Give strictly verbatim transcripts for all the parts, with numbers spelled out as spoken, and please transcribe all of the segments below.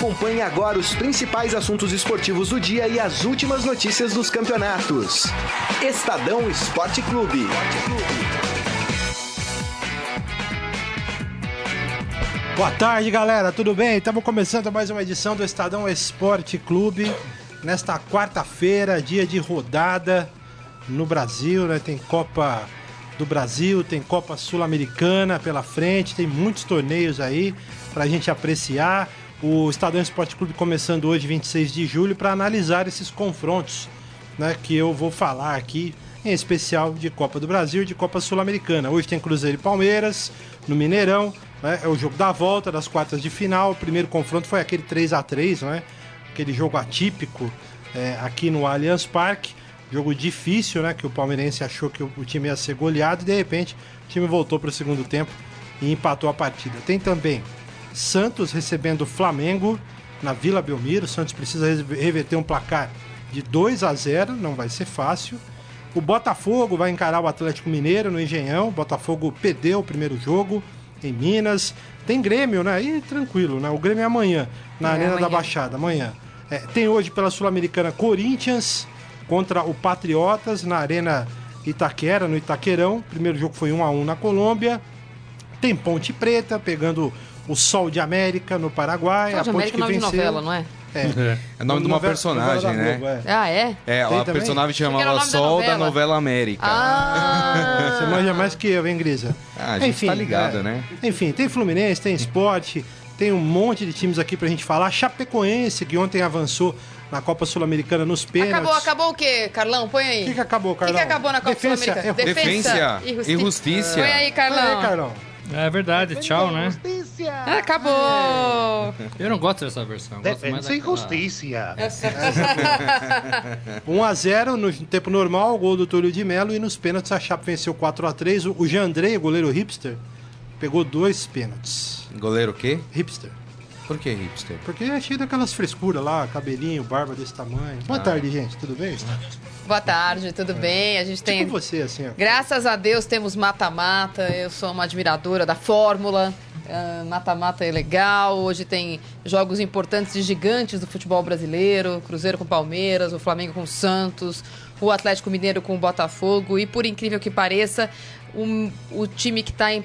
Acompanhe agora os principais assuntos esportivos do dia e as últimas notícias dos campeonatos. Estadão Esporte Clube. Boa tarde, galera, tudo bem? Estamos começando mais uma edição do Estadão Esporte Clube. Nesta quarta-feira, dia de rodada no Brasil, né? Tem Copa do Brasil, tem Copa Sul-Americana pela frente, tem muitos torneios aí pra gente apreciar. O Estadão Esporte Clube começando hoje, vinte e seis de julho, para analisar esses confrontos, né, que eu vou falar aqui, em especial de Copa do Brasil e de Copa Sul-Americana. Hoje tem Cruzeiro e Palmeiras no Mineirão, né, é o jogo da volta das quartas de final. O primeiro confronto foi aquele três a três, né, aquele jogo atípico é, aqui no Allianz Parque. Jogo difícil, né, que o palmeirense achou que o time ia ser goleado e de repente o time voltou para o segundo tempo e empatou a partida. Tem também Santos recebendo o Flamengo na Vila Belmiro. O Santos precisa reverter um placar de dois a zero, não vai ser fácil. O Botafogo vai encarar o Atlético Mineiro no Engenhão. O Botafogo perdeu o primeiro jogo em Minas. Tem Grêmio, né? E tranquilo, né? O Grêmio é amanhã, na é Arena amanhã. da Baixada, amanhã. É, tem hoje pela Sul-Americana Corinthians contra o Patriotas na Arena Itaquera, no Itaquerão. O primeiro jogo foi um a um na Colômbia. Tem Ponte Preta pegando o Sol de América no Paraguai. Sol de a Ponte América que é nome venceu. de novela, não é? É, é, é nome de uma novela, personagem, novela Globo, né? É. Ah, é? É, a personagem chamava Sol da novela. da novela América. Ah. Você manja mais que eu, hein, Grisa? Ah, a gente Enfim, tá ligado, é. né? Enfim, tem Fluminense, tem Sport, tem um monte de times aqui pra gente falar. Chapecoense, que ontem avançou na Copa Sul-Americana nos pênaltis. Acabou, acabou o quê, Carlão? Põe aí. O que, que acabou, Carlão? O que, que acabou na Copa Sul-Americana? Defensa e Justicia. Justicia. Põe aí, Carlão. Põe aí, Carlão. É verdade, tchau, né? Acabou! Eu não gosto dessa versão. Defensa y Justicia. um a zero no tempo normal, gol do Túlio de Melo, e nos pênaltis a Chape venceu quatro a três. O Jandrei, goleiro hipster, pegou dois pênaltis. Goleiro o quê? Hipster. Por que hipster? Porque é cheio daquelas frescuras lá, cabelinho, barba desse tamanho. Boa ah. tarde, gente. Tudo bem? Boa tarde, tudo bem? A gente tem... Tipo você, assim, ó. Graças a Deus temos mata-mata. Eu sou uma admiradora da fórmula. Uh, mata-mata é legal. Hoje tem jogos importantes e gigantes do futebol brasileiro. Cruzeiro com Palmeiras, o Flamengo com Santos, o Atlético Mineiro com o Botafogo. E por incrível que pareça, um, o time que está em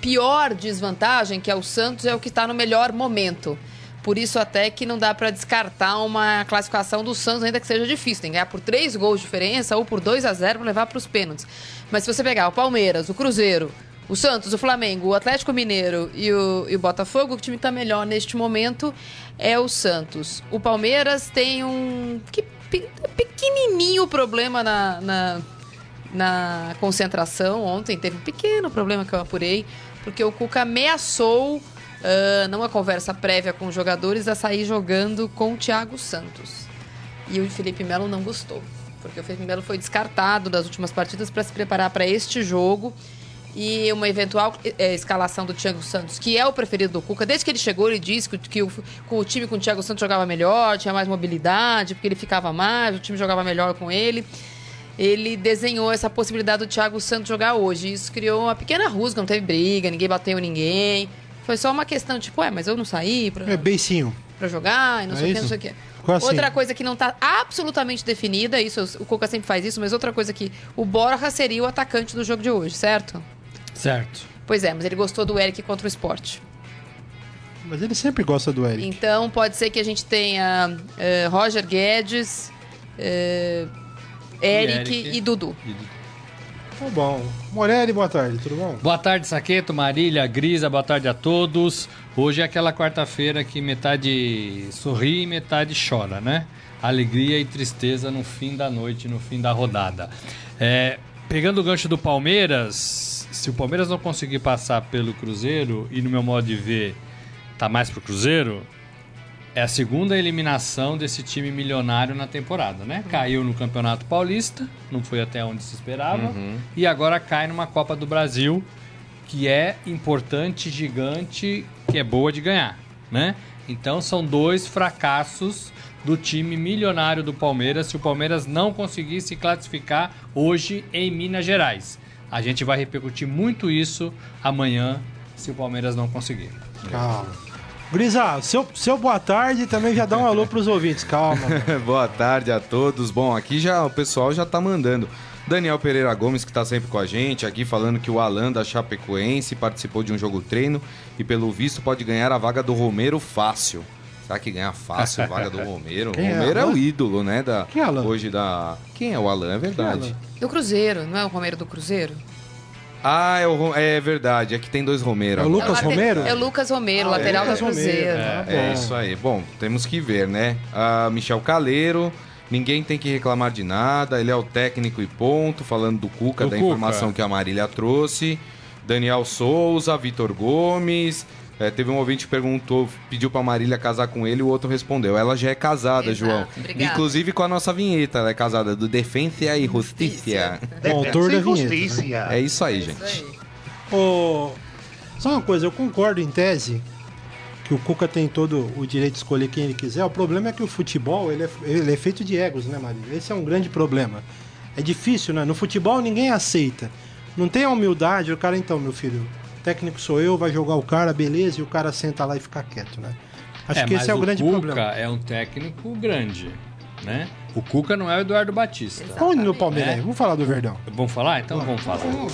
pior desvantagem, que é o Santos, é o que está no melhor momento. Por isso até que não dá para descartar uma classificação do Santos, ainda que seja difícil. Tem que ganhar por três gols de diferença ou por dois a zero para levar para os pênaltis. Mas se você pegar o Palmeiras, o Cruzeiro, o Santos, o Flamengo, o Atlético Mineiro e o, e o Botafogo, o time que está melhor neste momento é o Santos. O Palmeiras tem um que, pequenininho problema na, na, na concentração. Ontem teve um pequeno problema que eu apurei, porque o Cuca ameaçou... Uh, numa conversa prévia com os jogadores, a sair jogando com o Thiago Santos. E o Felipe Melo não gostou, porque o Felipe Melo foi descartado das últimas partidas para se preparar para este jogo. E uma eventual é, escalação do Thiago Santos, que é o preferido do Cuca. Desde que ele chegou, ele disse que, que o, o time com o Thiago Santos jogava melhor, tinha mais mobilidade, porque ele ficava mais, o time jogava melhor com ele. Ele desenhou essa possibilidade do Thiago Santos jogar hoje. Isso criou uma pequena rusga, não teve briga, ninguém bateu ninguém. Foi só uma questão, tipo, ué, mas eu não saí pra... É, beicinho. Pra jogar, e não é sei o que, não sei o que. Assim? Outra coisa que não tá absolutamente definida, isso, o Cuca sempre faz isso, mas outra coisa que o Borja seria o atacante do jogo de hoje, certo? Certo. Pois é, mas ele gostou do Eric contra o Sport. Mas ele sempre gosta do Eric. Então, pode ser que a gente tenha uh, Roger Guedes, uh, Eric, e Eric e Dudu. E Dudu. Tá bom. Morelli, boa tarde, tudo bom? Boa tarde, Saqueto, Marília, Grisa, boa tarde a todos. Hoje é aquela quarta-feira que metade sorri e metade chora, né? Alegria e tristeza no fim da noite, no fim da rodada. É, pegando o gancho do Palmeiras, se o Palmeiras não conseguir passar pelo Cruzeiro, e no meu modo de ver, tá mais pro Cruzeiro, é a segunda eliminação desse time milionário na temporada, né? Uhum. Caiu no Campeonato Paulista, não foi até onde se esperava, uhum. e agora cai numa Copa do Brasil, que é importante, gigante, que é boa de ganhar, né? Então são dois fracassos do time milionário do Palmeiras, se o Palmeiras não conseguir se classificar hoje em Minas Gerais. A gente vai repercutir muito isso amanhã, se o Palmeiras não conseguir. Calma. Grisa, seu, seu boa tarde, também já dá um alô para os ouvintes, calma. Boa tarde a todos. Bom, aqui já o pessoal já tá mandando. Daniel Pereira Gomes, que está sempre com a gente, aqui falando que o Alain da Chapecoense participou de um jogo-treino e, pelo visto, pode ganhar a vaga do Romero fácil. Será que ganha fácil a vaga do Romero? Quem o Romero é, é o ídolo, né? Da, Quem é Alain? Hoje da... Quem é o Alain? É verdade. É do Cruzeiro, não é o Romero do Cruzeiro? Ah, é, o, é verdade, é que tem dois Romero. É o Lucas é o Romero? É o Lucas Romero, ah, lateral é, do Cruzeiro. É, é, é isso aí. Bom, temos que ver, né? Ah, Michel Caleiro, ninguém tem que reclamar de nada, ele é o técnico e ponto, falando do Cuca, do da Cuca. Informação que a Marília trouxe. Daniel Souza, Vitor Gomes... É, teve um ouvinte que perguntou, pediu pra Marília casar com ele e o outro respondeu. Ela já é casada, exato, João. Obrigado. Inclusive com a nossa vinheta, ela é casada do Defensa y Justicia. O autor da vinheta. É isso aí, é gente. Isso aí. Oh, só uma coisa, eu concordo em tese que o Cuca tem todo o direito de escolher quem ele quiser. O problema é que o futebol ele é, ele é feito de egos, né, Marília? Esse é um grande problema. É difícil, né? No futebol ninguém aceita. Não tem a humildade, o cara, então, meu filho... técnico sou eu, vai jogar o cara, beleza, e o cara senta lá e fica quieto, né? Acho é, que esse é o, o grande Cuca problema. O Cuca é um técnico grande, né? O Cuca não é o Eduardo Batista. Onde no Palmeiras? Né? Vamos falar do Verdão. Vamos falar? Então vamos, vamos falar. Vamos,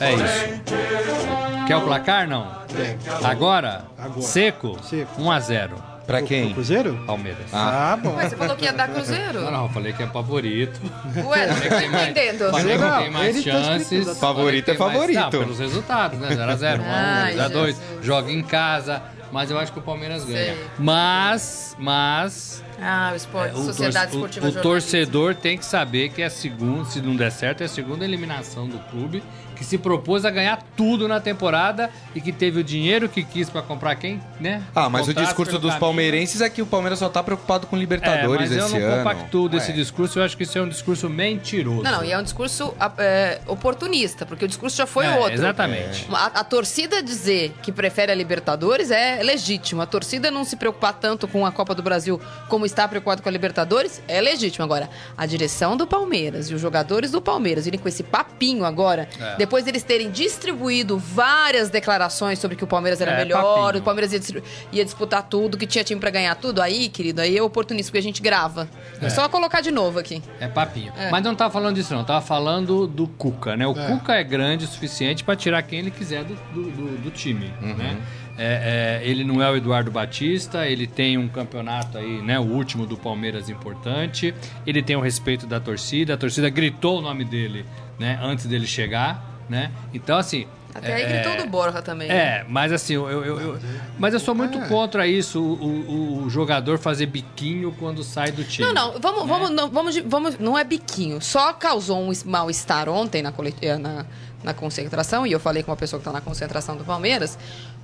é isso. Quer o placar, não? É. Agora? Agora. Seco? Seco. um a zero. Pra quem? O Cruzeiro? Palmeiras. Ah, ah, bom. Mas você falou que ia dar Cruzeiro? Não, não, eu falei que é favorito. Ué, não tô entendendo. Falei que tem mais chances. Tá, favorito é favorito. Mais... Não, pelos resultados, né? zero a zero, um a um, dois a dois, joga em casa, mas eu acho que o Palmeiras ganha. Sei. Mas, mas... Ah, o esporte, é, o Sociedade tor- Esportiva Jornalista. O torcedor tem que saber que é a segunda, se não der certo, é a segunda eliminação do clube, que se propôs a ganhar tudo na temporada e que teve o dinheiro que quis pra comprar quem, né? Ah, mas o discurso dos palmeirenses é que o Palmeiras só tá preocupado com Libertadores esse ano. Mas eu não compactuo desse discurso, eu acho que isso é um discurso mentiroso. Não, não, e é um discurso é, oportunista, porque o discurso já foi é, outro. Exatamente. É. A, a torcida dizer que prefere a Libertadores é legítimo. A torcida não se preocupar tanto com a Copa do Brasil como está preocupado com a Libertadores é legítimo. Agora, a direção do Palmeiras e os jogadores do Palmeiras virem com esse papinho agora... É. Depois deles terem distribuído várias declarações sobre que o Palmeiras era é, melhor, papinho. O Palmeiras ia, ia disputar tudo, que tinha time pra ganhar tudo. Aí, querido, aí é oportunista, porque a gente grava. É. Só colocar de novo aqui. É papinho. É. Mas não tava falando disso, não. Tava falando do Cuca, né? O é. Cuca é grande o suficiente pra tirar quem ele quiser do, do, do, do time, uhum. né? É, é, ele não é o Eduardo Batista, ele tem um campeonato aí, né, o último do Palmeiras importante, ele tem o respeito da torcida, a torcida gritou o nome dele, né, antes dele chegar, né, então assim... Até é, aí gritou do Borja também. É, né? Mas assim, eu, eu, eu, eu, mas eu sou muito contra isso, o, o, o jogador fazer biquinho quando sai do time. Não, não, vamos, né? vamos, não, vamos, vamos, não é biquinho, só causou um mal-estar ontem na, colet- na, na concentração, e eu falei com uma pessoa que está na concentração do Palmeiras,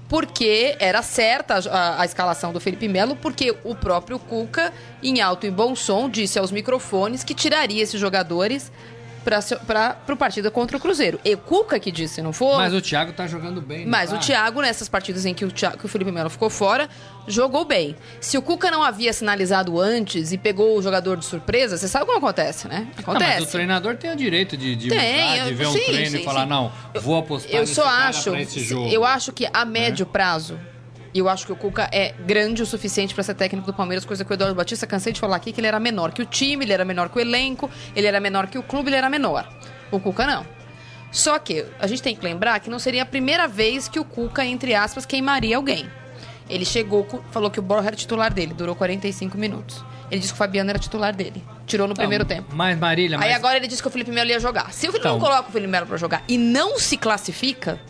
porque era certa a, a, a escalação do Felipe Melo, porque o próprio Cuca, em alto e bom som, disse aos microfones que tiraria esses jogadores para o partido contra o Cruzeiro. E Cuca que disse, não foi? Mas o Thiago tá jogando bem. Mas tá? O Thiago, nessas partidas em que o, Thiago, que o Felipe Melo ficou fora, jogou bem. Se o Cuca não havia sinalizado antes e pegou o jogador de surpresa, você sabe como acontece, né? Acontece. Ah, mas o treinador tem o direito de, de, tem, usar, de ver eu, um sim, treino sim, e falar, sim. não, vou apostar eu nesse só cara acho, pra esse jogo. Eu acho que a médio é. prazo, e eu acho que o Cuca é grande o suficiente para ser técnico do Palmeiras, coisa que o Eduardo Batista, cansei de falar aqui, que ele era menor que o time, ele era menor que o elenco, ele era menor que o clube, ele era menor. O Cuca não. Só que a gente tem que lembrar que não seria a primeira vez que o Cuca, entre aspas, queimaria alguém. Ele chegou, falou que o Borja era titular dele, durou quarenta e cinco minutos. Ele disse que o Fabiano era titular dele. Tirou no então, primeiro tempo. Mas Marília... Mas... Aí agora ele disse que o Felipe Melo ia jogar. Se o Felipe então... não coloca o Felipe Melo para jogar e não se classifica...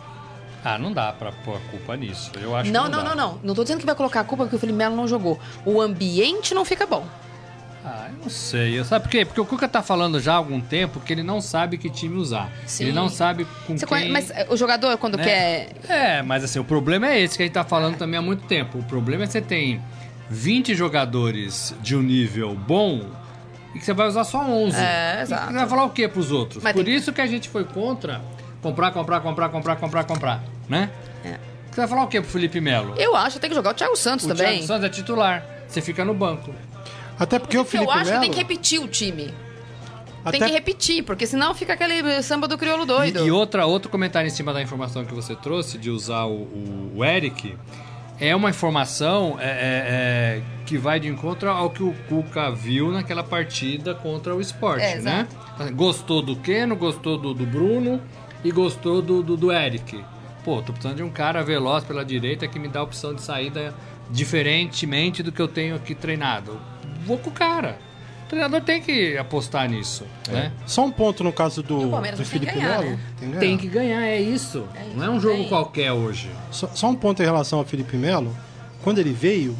Ah, não dá pra pôr a culpa nisso. Eu acho não, que não, não, não, não. Não tô dizendo que vai colocar a culpa porque o Felipe Melo não jogou. O ambiente não fica bom. Ah, eu não sei. Eu, sabe por quê? Porque o Cuca tá falando já há algum tempo que ele não sabe que time usar. Sim. Ele não sabe com Você quem... Conhece, mas o jogador, quando né? quer... É, mas assim, o problema é esse que a gente tá falando também há muito tempo. O problema é que você tem vinte jogadores de um nível bom... e que você vai usar só onze. É, exato. E você vai falar o quê pros outros? Mas por tem... isso que a gente foi contra... Comprar, comprar, comprar, comprar, comprar, comprar, né? É. Você vai falar o quê pro Felipe Melo? Eu acho que tem que jogar o Thiago Santos o também. O Thiago Santos é titular, você fica no banco. Até porque o Felipe Melo... Eu acho Melo... que tem que repetir o time. Até... Tem que repetir, porque senão fica aquele samba do crioulo doido. E, e outra, outro comentário em cima da informação que você trouxe, de usar o, o, o Eric... é uma informação é, é, é, que vai de encontro ao que o Cuca viu naquela partida contra o Sport, é, né? Gostou do Keno, gostou do, do Bruno e gostou do, do, do Eric. Pô, tô precisando de um cara veloz pela direita que me dá a opção de saída diferentemente do que eu tenho aqui treinado. Vou com o cara. O treinador tem que apostar nisso, é. né? Só um ponto no caso do, do Felipe Melo. Né? Tem, tem que ganhar, é isso. É isso. Não é um jogo é qualquer hoje. Só, só um ponto em relação ao Felipe Melo. Quando ele veio,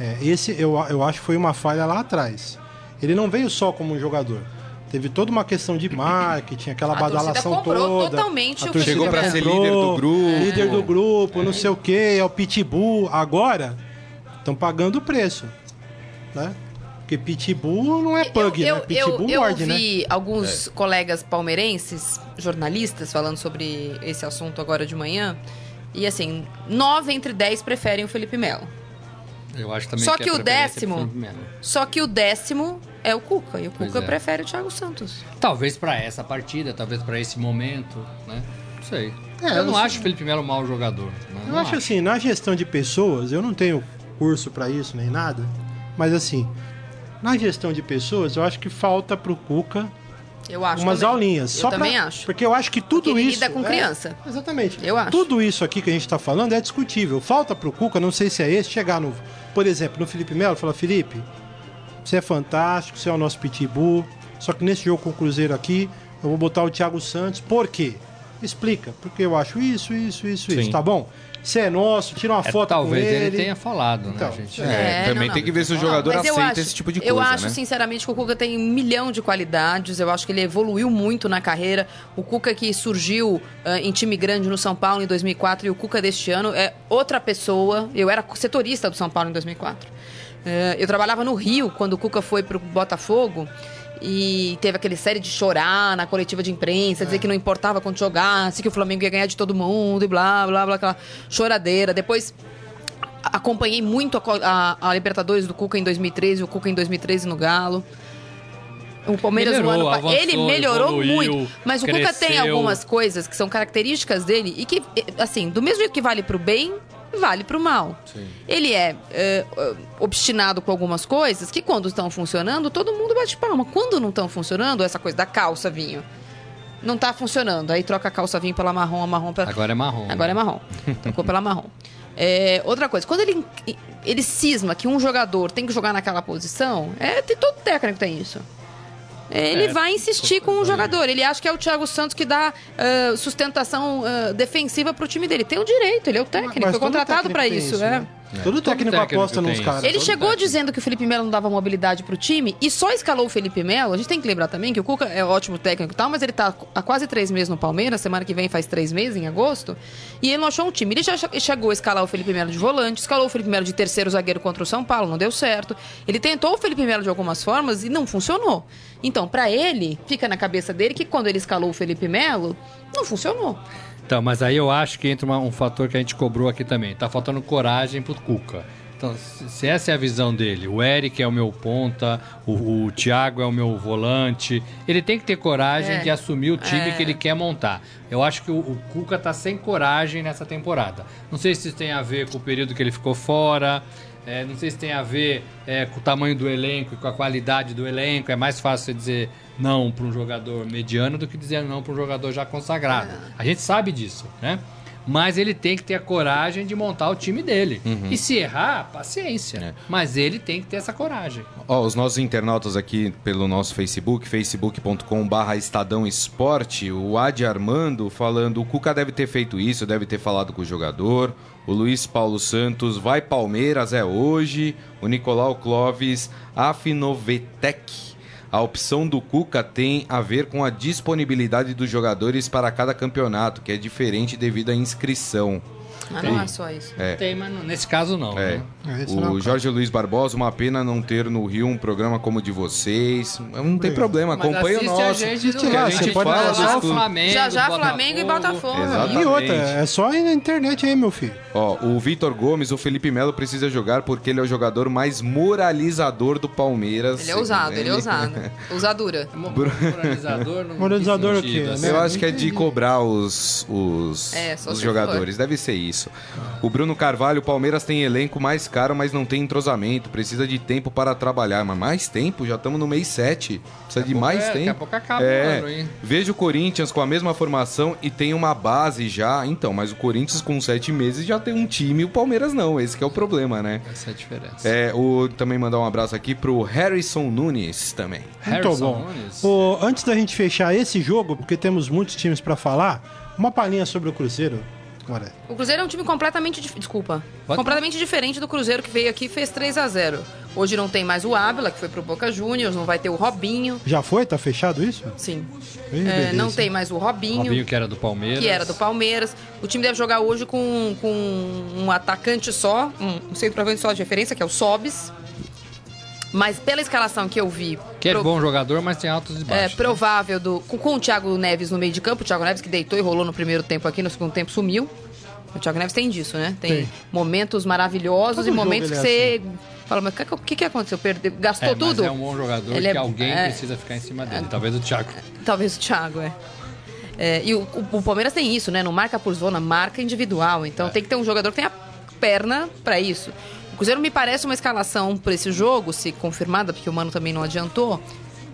é, esse eu, eu acho que foi uma falha lá atrás. Ele não veio só como um jogador. Teve toda uma questão de marketing, aquela a badalação toda. Totalmente a torcida chegou para ser líder do grupo. É. Líder do grupo, é. não sei o quê, é o Pitbull. Agora, estão pagando o preço, né? Porque Pitbull não é pug, eu, eu, né? Pitbull eu, eu morde, né? Eu vi alguns é. colegas palmeirenses, jornalistas, falando sobre esse assunto agora de manhã. E assim, nove entre dez preferem o Felipe Melo. Eu acho também só que, que o décimo, só que o décimo é o Cuca, e o Cuca é. prefere o Thiago Santos. Talvez para essa partida, talvez para esse momento, né? Não sei. É, eu não acho o Felipe Melo um mau jogador. Né? Eu não acho, acho assim, na gestão de pessoas, eu não tenho curso para isso nem nada, mas assim, na gestão de pessoas, eu acho que falta pro Cuca eu acho umas também. aulinhas. Eu só também pra, acho. Porque eu acho que tudo porque isso... Porque lida com criança. É, exatamente. Eu acho. Tudo isso aqui que a gente tá falando é discutível. Falta pro Cuca, não sei se é esse, chegar no... Por exemplo, no Felipe Melo, fala, Felipe, você é fantástico, você é o nosso pitbull, só que nesse jogo com o Cruzeiro aqui, eu vou botar o Thiago Santos. Por quê? Explica. Porque eu acho isso, isso, isso, Sim. isso, tá bom? Você é nosso, tira uma é, foto talvez com ele. Talvez ele tenha falado, então, né, gente? É, é, também não, não. tem que ver se o jogador não, aceita acho, esse tipo de coisa, eu acho, né? Sinceramente, que o Cuca tem um milhão de qualidades. Eu acho que ele evoluiu muito na carreira. O Cuca que surgiu uh, em time grande no São Paulo em dois mil e quatro e o Cuca deste ano é outra pessoa. Eu era setorista do São Paulo em dois mil e quatro. Uh, eu trabalhava no Rio quando o Cuca foi pro Botafogo. E teve aquele série de chorar na coletiva de imprensa, dizer é. que não importava quando jogasse, que o Flamengo ia ganhar de todo mundo e blá, blá, blá, aquela choradeira. Depois, acompanhei muito a, a, a Libertadores do Cuca em dois mil e treze, o Cuca em dois mil e treze no Galo. O Palmeiras melhorou, no ano avançou, ele melhorou evoluiu, muito, mas o cresceu. Cuca tem algumas coisas que são características dele e que, assim, do mesmo jeito que vale pro bem, vale pro mal. Sim. Ele é, é obstinado com algumas coisas que quando estão funcionando, todo mundo bate palma. Quando não estão funcionando, essa coisa da calça vinho, não tá funcionando. Aí troca a calça vinho pela marrom, a marrom pela... Agora é marrom. Agora é marrom. Trocou pela marrom. É, outra coisa, quando ele, ele cisma que um jogador tem que jogar naquela posição, é, tem, todo técnico tem isso. Ele é, vai insistir com o jogador. Ele acha que é o Thiago Santos que dá uh, sustentação uh, defensiva pro time dele. Tem o direito, ele é o técnico, mas foi contratado para isso, isso, né? É. Todo, todo técnico aposta nos caras. Ele todo chegou técnico. dizendo que o Felipe Melo não dava mobilidade pro time e só escalou o Felipe Melo. A gente tem que lembrar também que o Cuca é um ótimo técnico e tal, mas ele tá há quase três meses no Palmeiras, semana que vem faz três meses, em agosto, e ele não achou um time. Ele já chegou a escalar o Felipe Melo de volante, escalou o Felipe Melo de terceiro zagueiro contra o São Paulo, não deu certo. Ele tentou o Felipe Melo de algumas formas e não funcionou. Então, pra ele, fica na cabeça dele que quando ele escalou o Felipe Melo, não funcionou. Então, mas aí eu acho que entra uma, um fator que a gente cobrou aqui também. Tá faltando coragem pro Cuca. Então, se essa é a visão dele, o Eric é o meu ponta, o, o Thiago é o meu volante, ele tem que ter coragem é. de assumir o time é. que ele quer montar. Eu acho que o, o Cuca tá sem coragem nessa temporada. Não sei se isso tem a ver com o período que ele ficou fora... É, não sei se tem a ver é, com o tamanho do elenco e com a qualidade do elenco. É mais fácil você dizer não para um jogador mediano do que dizer não para um jogador já consagrado. É. A gente sabe disso, né? Mas ele tem que ter a coragem de montar o time dele. Uhum. E se errar, paciência. É. Mas ele tem que ter essa coragem. Ó, os nossos internautas aqui pelo nosso Facebook, facebook ponto com barra Estadão Esporte, o Adi Armando falando, o Cuca deve ter feito isso, deve ter falado com o jogador. O Luiz Paulo Santos, vai Palmeiras, é hoje. O Nicolau Clóvis, Afinovetec. A opção do Cuca tem a ver com a disponibilidade dos jogadores para cada campeonato, que é diferente devido à inscrição. Mas tem. não é só isso. É. Tem, mas não, nesse caso não. É. Né? O não, Jorge Luiz Barbosa, uma pena não ter no Rio um programa como o de vocês. Não tem é. problema, acompanha o nosso. A gente, do... a gente pode fala falar do Flamengo, já já Flamengo e Botafogo. Exatamente. E outra, é só ir na internet aí, meu filho. Ó, o Vitor Gomes, o Felipe Melo precisa jogar porque ele é o jogador mais moralizador do Palmeiras. Ele é ousado, ele, ele é ousado. Ousadura. Moralizador não Moralizador o quê? Assim. Eu acho que é de cobrar os, os, é, os jogadores. Deve ser isso. isso. O Bruno Carvalho, o Palmeiras tem elenco mais caro, mas não tem entrosamento. Precisa de tempo para trabalhar. Mas mais tempo? Já estamos no mês sete. Precisa daqui de mais é, tempo. Daqui a pouco acaba é, o ano, hein? Vejo o Corinthians com a mesma formação e tem uma base já. Então, mas o Corinthians com sete meses já tem um time e o Palmeiras não. Esse que é o problema, né? Essa é a diferença. É, o, também mandar um abraço aqui pro Harrison Nunes também. Harrison Muito bom. Nunes. O, antes da gente fechar esse jogo, porque temos muitos times para falar, uma palhinha sobre o Cruzeiro. Morelli. O Cruzeiro é um time completamente... Dif... Desculpa. What? Completamente diferente do Cruzeiro que veio aqui e fez três a zero. Hoje não tem mais o Ábila, que foi pro Boca Juniors, não vai ter o Robinho. Já foi? Tá fechado isso? Sim. É, não tem mais o Robinho. Robinho que era do Palmeiras. Que era do Palmeiras. O time deve jogar hoje com, com um atacante só, um centroavante só de referência, que é o Sobis. Mas pela escalação que eu vi... Que é pro... bom jogador, mas tem altos e baixos. É, provável, do com, com o Thiago Neves no meio de campo, o Thiago Neves que deitou e rolou no primeiro tempo aqui, no segundo tempo sumiu. O Thiago Neves tem disso, né? Tem, tem. Momentos maravilhosos todo e momentos que você... Assim. Fala, mas o que, que aconteceu? Perdeu, gastou é, tudo? Ele é um bom jogador ele que é... alguém é... precisa ficar em cima dele. É... Talvez o Thiago. Talvez o Thiago, é. é e o, o, o Palmeiras tem isso, né? Não marca por zona, marca individual. Então é. tem que ter um jogador que tenha perna pra isso. O Cruzeiro me parece uma escalação para esse jogo, se confirmada, porque o Mano também não adiantou,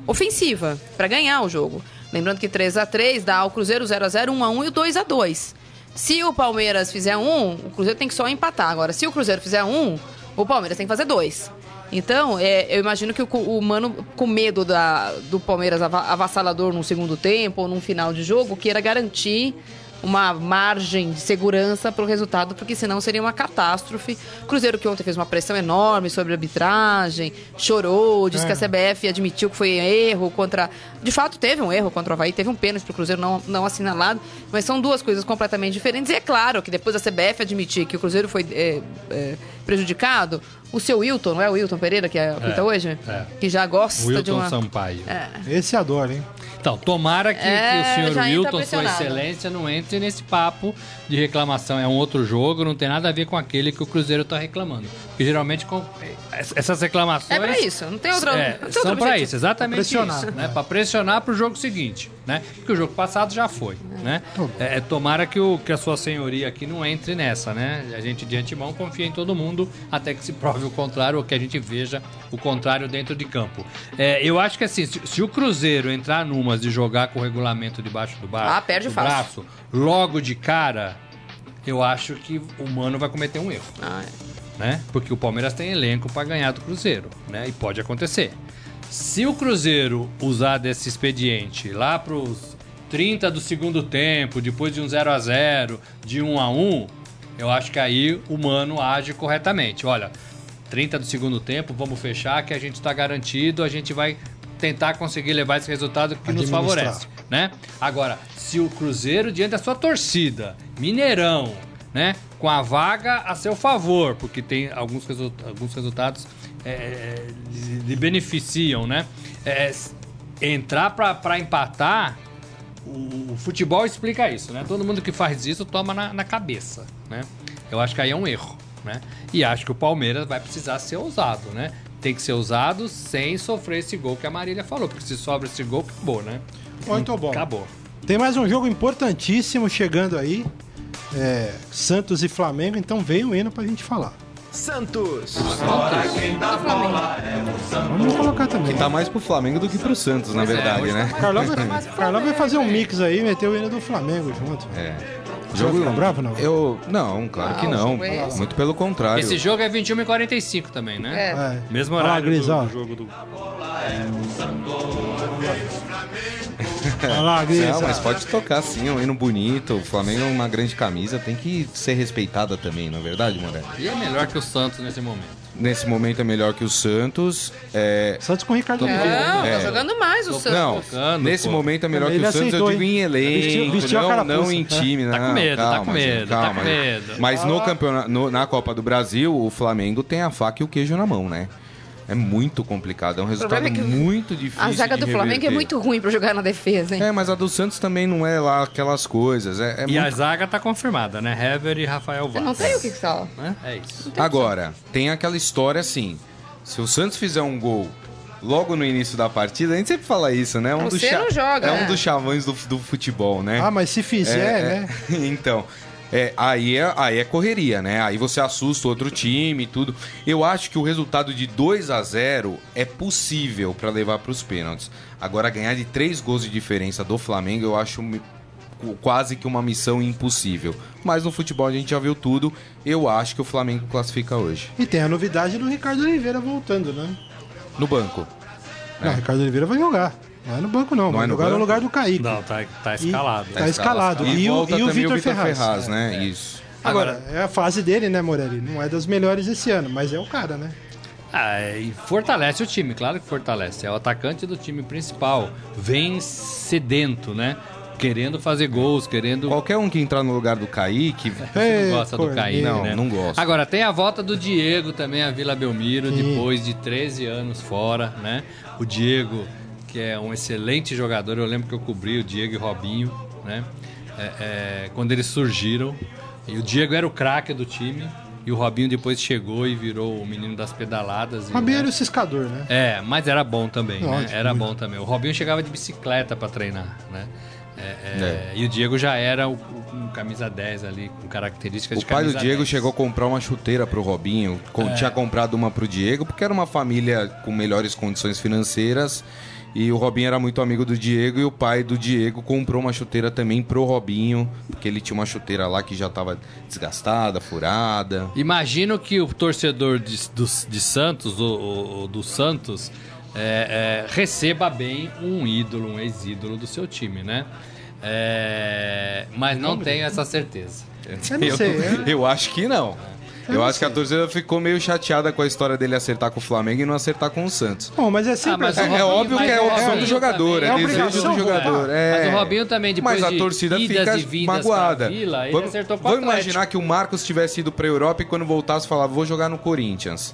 ofensiva, para ganhar o jogo. Lembrando que três a três dá ao Cruzeiro zero a zero, um a um e o dois a dois. Se o Palmeiras fizer um, o Cruzeiro tem que só empatar. Agora, se o Cruzeiro fizer um, o Palmeiras tem que fazer dois. Então, é, eu imagino que o, o Mano, com medo da, do Palmeiras avassalador no segundo tempo ou num final de jogo, queira garantir uma margem de segurança para o resultado, porque senão seria uma catástrofe. Cruzeiro que ontem fez uma pressão enorme sobre a arbitragem, chorou, disse é. que a C B F admitiu que foi erro contra... De fato, teve um erro contra o Avaí, teve um pênalti para o Cruzeiro não, não assinalado, mas são duas coisas completamente diferentes. E é claro que depois da C B F admitir que o Cruzeiro foi é, é, prejudicado, o seu Wilton, não é o Wilton Pereira que é apita é, hoje? É. Que já gosta Wilton de uma... Wilton Sampaio. É. Esse adora, hein? Então, tomara que, é, que o senhor Wilton, sua excelência, não entre nesse papo de reclamação. É um outro jogo, não tem nada a ver com aquele que o Cruzeiro está reclamando. Porque geralmente com... essas reclamações... É para isso, não tem outro, é, não tem são para isso, exatamente isso. Né? Para pressionar para o jogo seguinte. Né? Porque o jogo passado já foi. É. Né? É, tomara que, o, que a sua senhoria aqui não entre nessa. Né? A gente, de antemão, confia em todo mundo até que se prove o contrário, ou que a gente veja o contrário dentro de campo. É, eu acho que assim, se, se o Cruzeiro entrar numas de jogar com o regulamento debaixo do, bar, ah, perde do braço, logo de cara, eu acho que o Mano vai cometer um erro. Ah, é. Né? Porque o Palmeiras tem elenco para ganhar do Cruzeiro, né? E pode acontecer. Se o Cruzeiro usar desse expediente lá pros trinta do segundo tempo, depois de um zero a zero, de um a um, eu acho que aí o Mano age corretamente. Olha, trinta do segundo tempo, vamos fechar que a gente está garantido, a gente vai tentar conseguir levar esse resultado que nos favorece, né? Agora, se o Cruzeiro, diante da sua torcida, Mineirão, né? Com a vaga a seu favor, porque tem alguns, resu- alguns resultados é, lhe beneficiam, né? É, entrar para empatar, o, o futebol explica isso, né? Todo mundo que faz isso toma na, na cabeça, né? Eu acho que aí é um erro. Né? E acho que o Palmeiras vai precisar ser ousado, né? Tem que ser ousado sem sofrer esse gol que a Marília falou, porque se sobra esse gol, acabou, né? Muito bom. Acabou. Tem mais um jogo importantíssimo chegando aí, é, Santos e Flamengo, então vem o hino pra gente falar. Santos. Agora quem dá bola é o Santos. Vamos colocar também. Que tá mais pro Flamengo do que pro Santos, na verdade, é, né? Tá Carlão, vai, Carlão vai fazer um mix aí, meter o hino do Flamengo junto. É. Jogo vai ficar bravo, não? Eu, não, claro ah, que não. É muito pelo contrário. Esse jogo é vinte e uma e quarenta e cinco também, né? É. Mesmo horário ah, Grisa, do, do jogo do... Olha lá, Grisa. Não, mas pode tocar sim, um hino bonito. O Flamengo é uma grande camisa, tem que ser respeitada também, não é verdade, Morelli? E é melhor que o Santos nesse momento. Nesse momento é melhor que o Santos. É... Santos com o Ricardo. Não, é... tá jogando mais o Santos. Não, tocando, nesse pô. momento é melhor ele que o aceitou, Santos, eu digo em elenco, vestiu, vestiu não, não em time. Não. Tá com medo, calma, tá com medo, gente, calma, tá com medo. Mas no campeonato, no, na Copa do Brasil, o Flamengo tem a faca e o queijo na mão, né? É muito complicado, é um resultado é muito difícil. A zaga do reverter. Flamengo é muito ruim pra jogar na defesa, hein? É, mas a do Santos também não é lá aquelas coisas. É, é e muito... a zaga tá confirmada, né? Hever e Rafael Vaz. Eu não sei o que que tá. É, é isso. Tem Agora, que... tem aquela história assim: se o Santos fizer um gol logo no início da partida, a gente sempre fala isso, né? Um Você do não cha... joga. É né? um dos chavões do, do futebol, né? Ah, mas se fizer, é, né? É... então. é, aí, é, aí é correria, né? Aí você assusta outro time e tudo. Eu acho que o resultado de dois a zero é possível para levar para os pênaltis. Agora, ganhar de três gols de diferença do Flamengo, eu acho quase que uma missão impossível. Mas no futebol a gente já viu tudo. Eu acho que o Flamengo classifica hoje. E tem a novidade do Ricardo Oliveira voltando, né? No banco. Não, é. Ricardo Oliveira vai jogar. Não é no banco, não. Vai é jogar banco? No lugar do Kaique. Não, tá, tá escalado. E, tá escalado. E, e o, e o Vitor Ferraz. Ferraz é, né? É. Isso. Agora, Agora, é a fase dele, né, Morelli? Não é das melhores esse ano, mas é o cara, né? Ah, e fortalece o time, claro que fortalece. É o atacante do time principal. Vem sedento, né? Querendo fazer gols, querendo... Qualquer um que entrar no lugar do Kaique... Você não gosta do Kaique, não, né? Não, não gosto. Agora, tem a volta do Diego também, a Vila Belmiro, sim, depois de treze anos fora, né? O Diego, que é um excelente jogador, eu lembro que eu cobri o Diego e o Robinho, né? É, é, quando eles surgiram, e o Diego era o craque do time... E o Robinho depois chegou e virou o menino das pedaladas. Robinho era o ciscador, né? É, mas era bom também, não, né? Era muito bom também. O Robinho chegava de bicicleta para treinar, né? É, é, é. E o Diego já era o, o, um camisa dez ali, com características o de camisa dez. O pai do Diego dez. Chegou a comprar uma chuteira pro Robinho, é. Tinha comprado uma pro Diego, porque era uma família com melhores condições financeiras. E o Robinho era muito amigo do Diego e o pai do Diego comprou uma chuteira também pro Robinho, porque ele tinha uma chuteira lá que já estava desgastada, furada. Imagino que o torcedor de, do, de Santos, o, o, do Santos, é, é, receba bem um ídolo, um ex-ídolo do seu time, né? É, mas não tenho essa certeza. Eu, não sei, eu, eu acho que não. Eu acho que a torcida ficou meio chateada com a história dele acertar com o Flamengo e não acertar com o Santos. Bom, mas é sempre... Ah, mas é, é óbvio que é a opção do jogador, é desejo do jogador. É. Mas o Robinho também, depois mas a torcida de idas e vindas magoada. Vila, ele vamos, acertou com o Atlético. Vamos imaginar que o Marcos tivesse ido para a Europa e quando voltasse falava, vou jogar no Corinthians.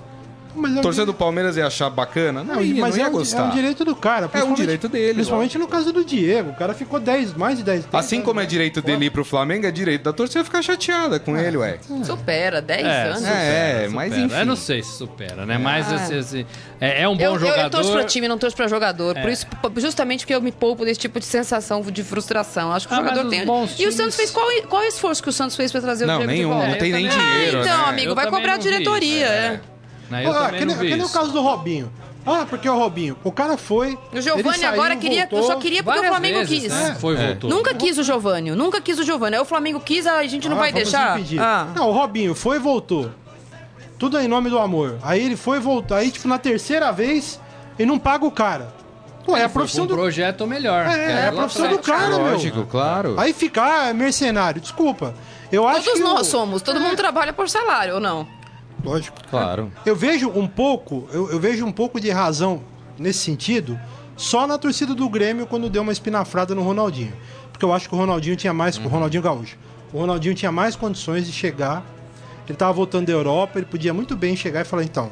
Mas torcida do Palmeiras ia achar bacana? Não, não ia, mas não ia é, gostar. É um direito do cara. É um direito dele. Principalmente no caso do Diego. O cara ficou dez, mais de dez. Assim como é direito dele ir pro Flamengo, é direito da torcida ficar chateada com ah, ele, ué. Supera, dez é, anos. Supera, é, supera, mas enfim. Eu não sei se supera, né? Mas ah. assim, assim, é, é um bom eu, jogador. Eu, eu torço pro time, não torço pra jogador. É. Por isso, justamente porque eu me poupo desse tipo de sensação de frustração. Acho que o ah, jogador tem... E times... o Santos fez... Qual, qual é o esforço que o Santos fez pra trazer não, o Diego nenhum, de volta? Não, nenhum. Não tem nem dinheiro. Então, amigo, vai cobrar a diretoria, é. Não, ah, que nem, que nem o caso do Robinho. Ah, porque o Robinho, o cara foi. O Giovani agora queria, só queria porque o Flamengo vezes, quis. Né? Foi, é. voltou. Nunca quis o Giovani, nunca quis o Giovani. Aí o Flamengo quis, a gente não ah, vai deixar. Ah. Não, o Robinho foi e voltou. Tudo em nome do amor. Aí ele foi e voltou. Aí, tipo, na terceira vez, ele não paga o cara. Pô, é a profissão um do... projeto melhor. É, é a profissão do cara, lógico, meu. Lógico, claro. Aí ficar mercenário, desculpa. Eu Todos acho que nós eu... somos, todo é. mundo trabalha por salário, ou não? Lógico. Claro. Eu vejo um pouco, eu, eu vejo um pouco de razão nesse sentido, só na torcida do Grêmio quando deu uma espinafrada no Ronaldinho. Porque eu acho que o Ronaldinho tinha mais, uhum. o Ronaldinho Gaúcho. O Ronaldinho tinha mais condições de chegar. Ele tava voltando da Europa, ele podia muito bem chegar e falar, então,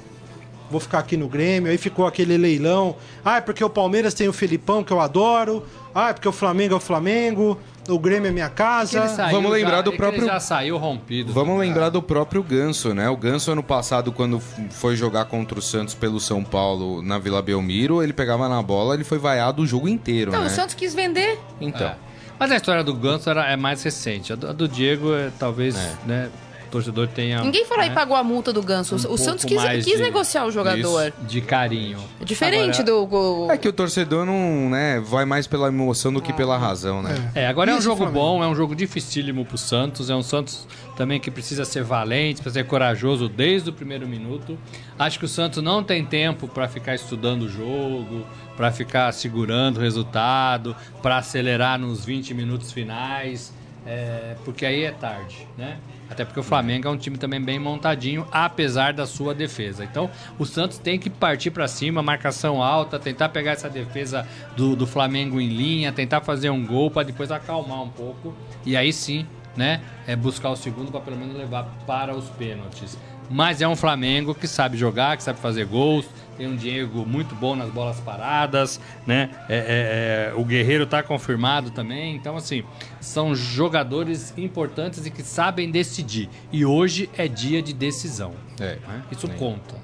vou ficar aqui no Grêmio. Aí ficou aquele leilão. Ah, é porque o Palmeiras tem o Felipão, que eu adoro. Ah, é porque o Flamengo é o Flamengo. O Grêmio é minha casa. Saiu, Vamos lembrar já, do próprio. Ele já saiu rompido. Vamos lembrar do próprio Ganso, né? O Ganso, ano passado, quando foi jogar contra o Santos pelo São Paulo na Vila Belmiro, ele pegava na bola, ele foi vaiado o jogo inteiro. Então, né? O Santos quis vender. Então. É. Mas a história do Ganso era, é mais recente. A do, a do Diego, é, talvez, é. né? O torcedor tenha... Ninguém foi lá, né, e pagou a multa do Ganso. Um o Santos quis, quis de, negociar o jogador. Isso, de carinho. Diferente agora, do gol. É que o torcedor não, né, vai mais pela emoção do que pela razão, né? É, é agora isso é um jogo bom, é um jogo dificílimo pro Santos. É um Santos também que precisa ser valente, precisa ser corajoso desde o primeiro minuto. Acho que o Santos não tem tempo para ficar estudando o jogo, para ficar segurando o resultado, para acelerar nos vinte minutos finais, é, porque aí é tarde, né? Até porque o Flamengo é um time também bem montadinho, apesar da sua defesa. Então, o Santos tem que partir para cima, marcação alta, tentar pegar essa defesa do, do Flamengo em linha, tentar fazer um gol para depois acalmar um pouco. E aí sim, né, é buscar o segundo para pelo menos levar para os pênaltis. Mas é um Flamengo que sabe jogar, que sabe fazer gols, tem um Diego muito bom nas bolas paradas, né? É, é, é, o Guerreiro tá confirmado também. Então, assim, são jogadores importantes e que sabem decidir. E hoje é dia de decisão. É, né? Isso é. conta.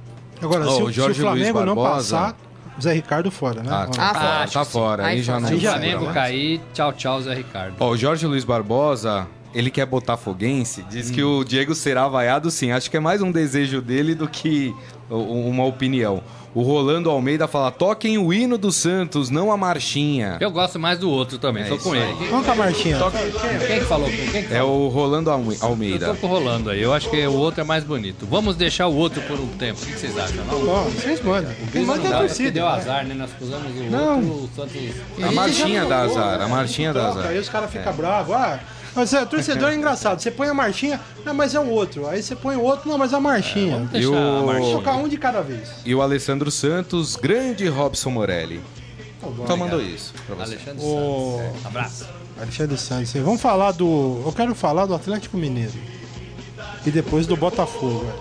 Agora, oh, se, o, Jorge se o Flamengo Luiz Barbosa... não passar, Zé Ricardo fora, né? Ah, tá, ah, fora. tá fora. Aí já não. Se o Flamengo cair, tchau, tchau, Zé Ricardo. Ó, oh, o Jorge Luiz Barbosa... ele que é botafoguense, diz hum. que o Diego será vaiado sim. Acho que é mais um desejo dele do que uma opinião. O Rolando Almeida fala, toquem o hino do Santos, não a marchinha. Eu gosto mais do outro também, é tô com ele. Conta a marchinha. Toca... Quem que falou? Quem que falou? É o Rolando Almeida. Eu tô com o Rolando aí, eu acho que o outro é mais bonito. Vamos deixar o outro por um tempo, o que vocês acham? Não? Bom, vocês mandam. O Grisa não dá, que deu azar, né? Nós cruzamos o não. outro, o Santos... A marchinha dá azar, né? A marchinha dá azar. Aí os caras ficam é. bravos, ah... Mas é, torcedor é engraçado, você põe a marchinha, não, mas é um outro, aí você põe o outro, não, mas a marchinha. É, vamos tocar um de cada vez. E o Alessandro Santos, grande Robson Morelli. Oh, então mandou isso pra você. Alexandre oh, Santos, é. abraço. Alexandre Santos, vamos falar do... Eu quero falar do Atlético Mineiro e depois do Botafogo.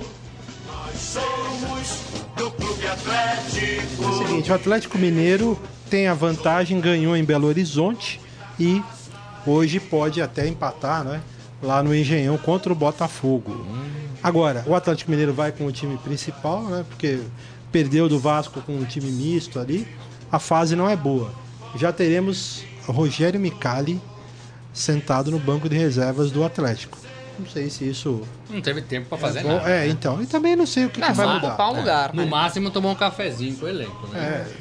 Nós somos do Clube Atlético. É o seguinte, o Atlético Mineiro tem a vantagem, ganhou em Belo Horizonte e... hoje pode até empatar, né? Lá no Engenhão contra o Botafogo. Agora, o Atlético Mineiro vai com o time principal, né? Porque perdeu do Vasco com o time misto ali. A fase não é boa. Já teremos Rogério Micali sentado no banco de reservas do Atlético. Não sei se isso... Não teve tempo pra fazer é, nada. É, né? então. E também não sei o que, que vai mudar. Qual lugar, é. né? No máximo tomar um cafezinho com o elenco, né? É.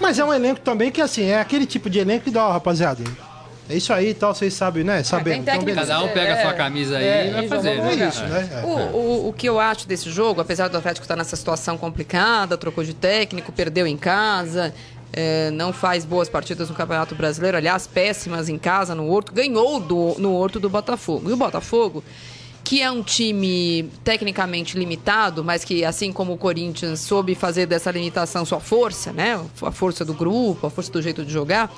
Mas é um elenco também que, assim, é aquele tipo de elenco que dá, ó, rapaziada... É isso aí e tal, vocês sabem, né? Sabemos. É, então, cada um pega a é, sua camisa aí é, e vai fazer. É isso, né? É. O, o, o que eu acho desse jogo, apesar do Atlético estar nessa situação complicada, trocou de técnico, perdeu em casa, é, não faz boas partidas no Campeonato Brasileiro, aliás, péssimas em casa, no Horto, ganhou do, no Horto do Botafogo. E o Botafogo, que é um time tecnicamente limitado, mas que, assim como o Corinthians, soube fazer dessa limitação sua força, né? A força do grupo, a força do jeito de jogar...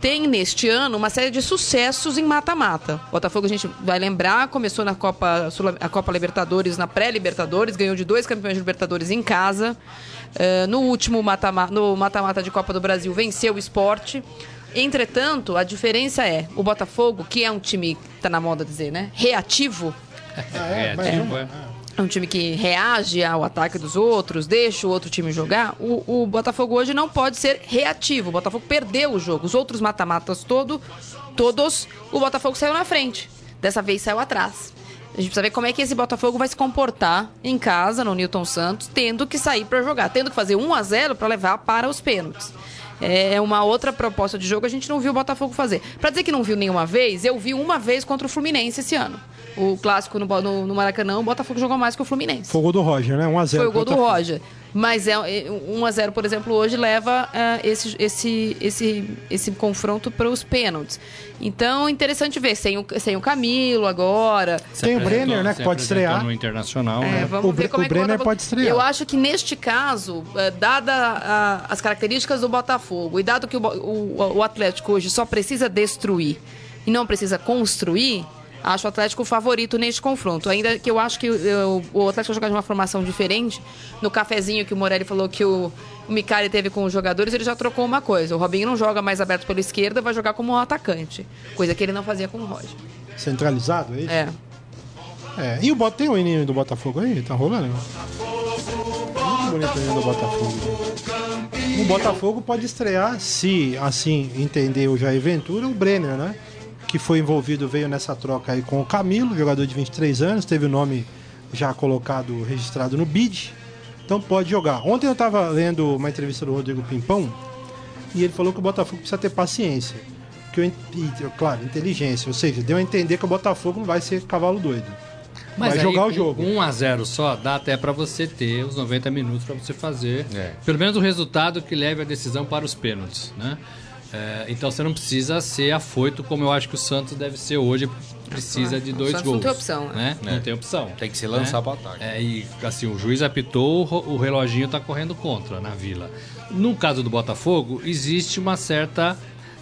tem neste ano uma série de sucessos em mata-mata. O Botafogo, a gente vai lembrar, começou na Copa, a Copa Libertadores, na pré-Libertadores, ganhou de dois campeões de Libertadores em casa. Uh, no último mata-mata, no mata-mata de Copa do Brasil, venceu o Sport. Entretanto, a diferença é, o Botafogo, que é um time, tá na moda dizer, né? Reativo. É, é, é um time que reage ao ataque dos outros, deixa o outro time jogar. O, o Botafogo hoje não pode ser reativo. O Botafogo perdeu o jogo. Os outros mata-matas todo, todos, o Botafogo saiu na frente. Dessa vez saiu atrás. A gente precisa ver como é que esse Botafogo vai se comportar em casa, no Nilton Santos, tendo que sair para jogar, tendo que fazer um a zero para levar para os pênaltis. É uma outra proposta de jogo, a gente não viu o Botafogo fazer. Pra dizer que não viu nenhuma vez, eu vi uma vez contra o Fluminense esse ano. O clássico no, no, no Maracanã, o Botafogo jogou mais que o Fluminense. Foi o gol do Roger, né? um a zero. Foi o gol do Roger. Mas é, um a zero, por exemplo, hoje leva uh, esse, esse, esse, esse confronto para os pênaltis. Então, interessante ver. Sem o, sem o Camilo agora. Se Tem o Brenner, né? Que pode estrear. No Internacional, é, né? Vamos o ver como o é Brenner que o pode estrear. Eu acho que neste caso, uh, dada a, as características do Botafogo e dado que o, o, o Atlético hoje só precisa destruir e não precisa construir... Acho o Atlético o favorito neste confronto. Ainda que eu acho que eu, o Atlético vai jogar de uma formação diferente. No cafezinho que o Morelli falou que o, o Micali teve com os jogadores, ele já trocou uma coisa. O Robinho não joga mais aberto pela esquerda, vai jogar como um atacante. Coisa que ele não fazia com o Roger. Centralizado, é isso? É. é. E o Botafogo, tem o hino do Botafogo aí? Tá rolando? Muito bonito o hino do Botafogo. O Botafogo pode estrear, se assim entender o Jair Ventura, o Brenner, né? Que foi envolvido, veio nessa troca aí com o Camilo, jogador de vinte e três anos, teve o nome já colocado, registrado no B I D, então pode jogar. Ontem eu estava lendo uma entrevista do Rodrigo Pimpão e ele falou que o Botafogo precisa ter paciência, que eu, claro, inteligência, ou seja, deu a entender que o Botafogo não vai ser cavalo doido. Mas vai aí, jogar o jogo. um a zero só dá até para você ter os noventa minutos para você fazer, é. pelo menos o resultado que leve a decisão para os pênaltis, né? É, então você não precisa ser afoito como eu acho que o Santos deve ser hoje. Precisa ah, de dois gols. Não tem opção, né? Né? Não é. tem opção. Tem que se lançar, né? Para ataque. É, e assim, o juiz apitou, o reloginho está correndo contra na Vila. No caso do Botafogo, existe uma certa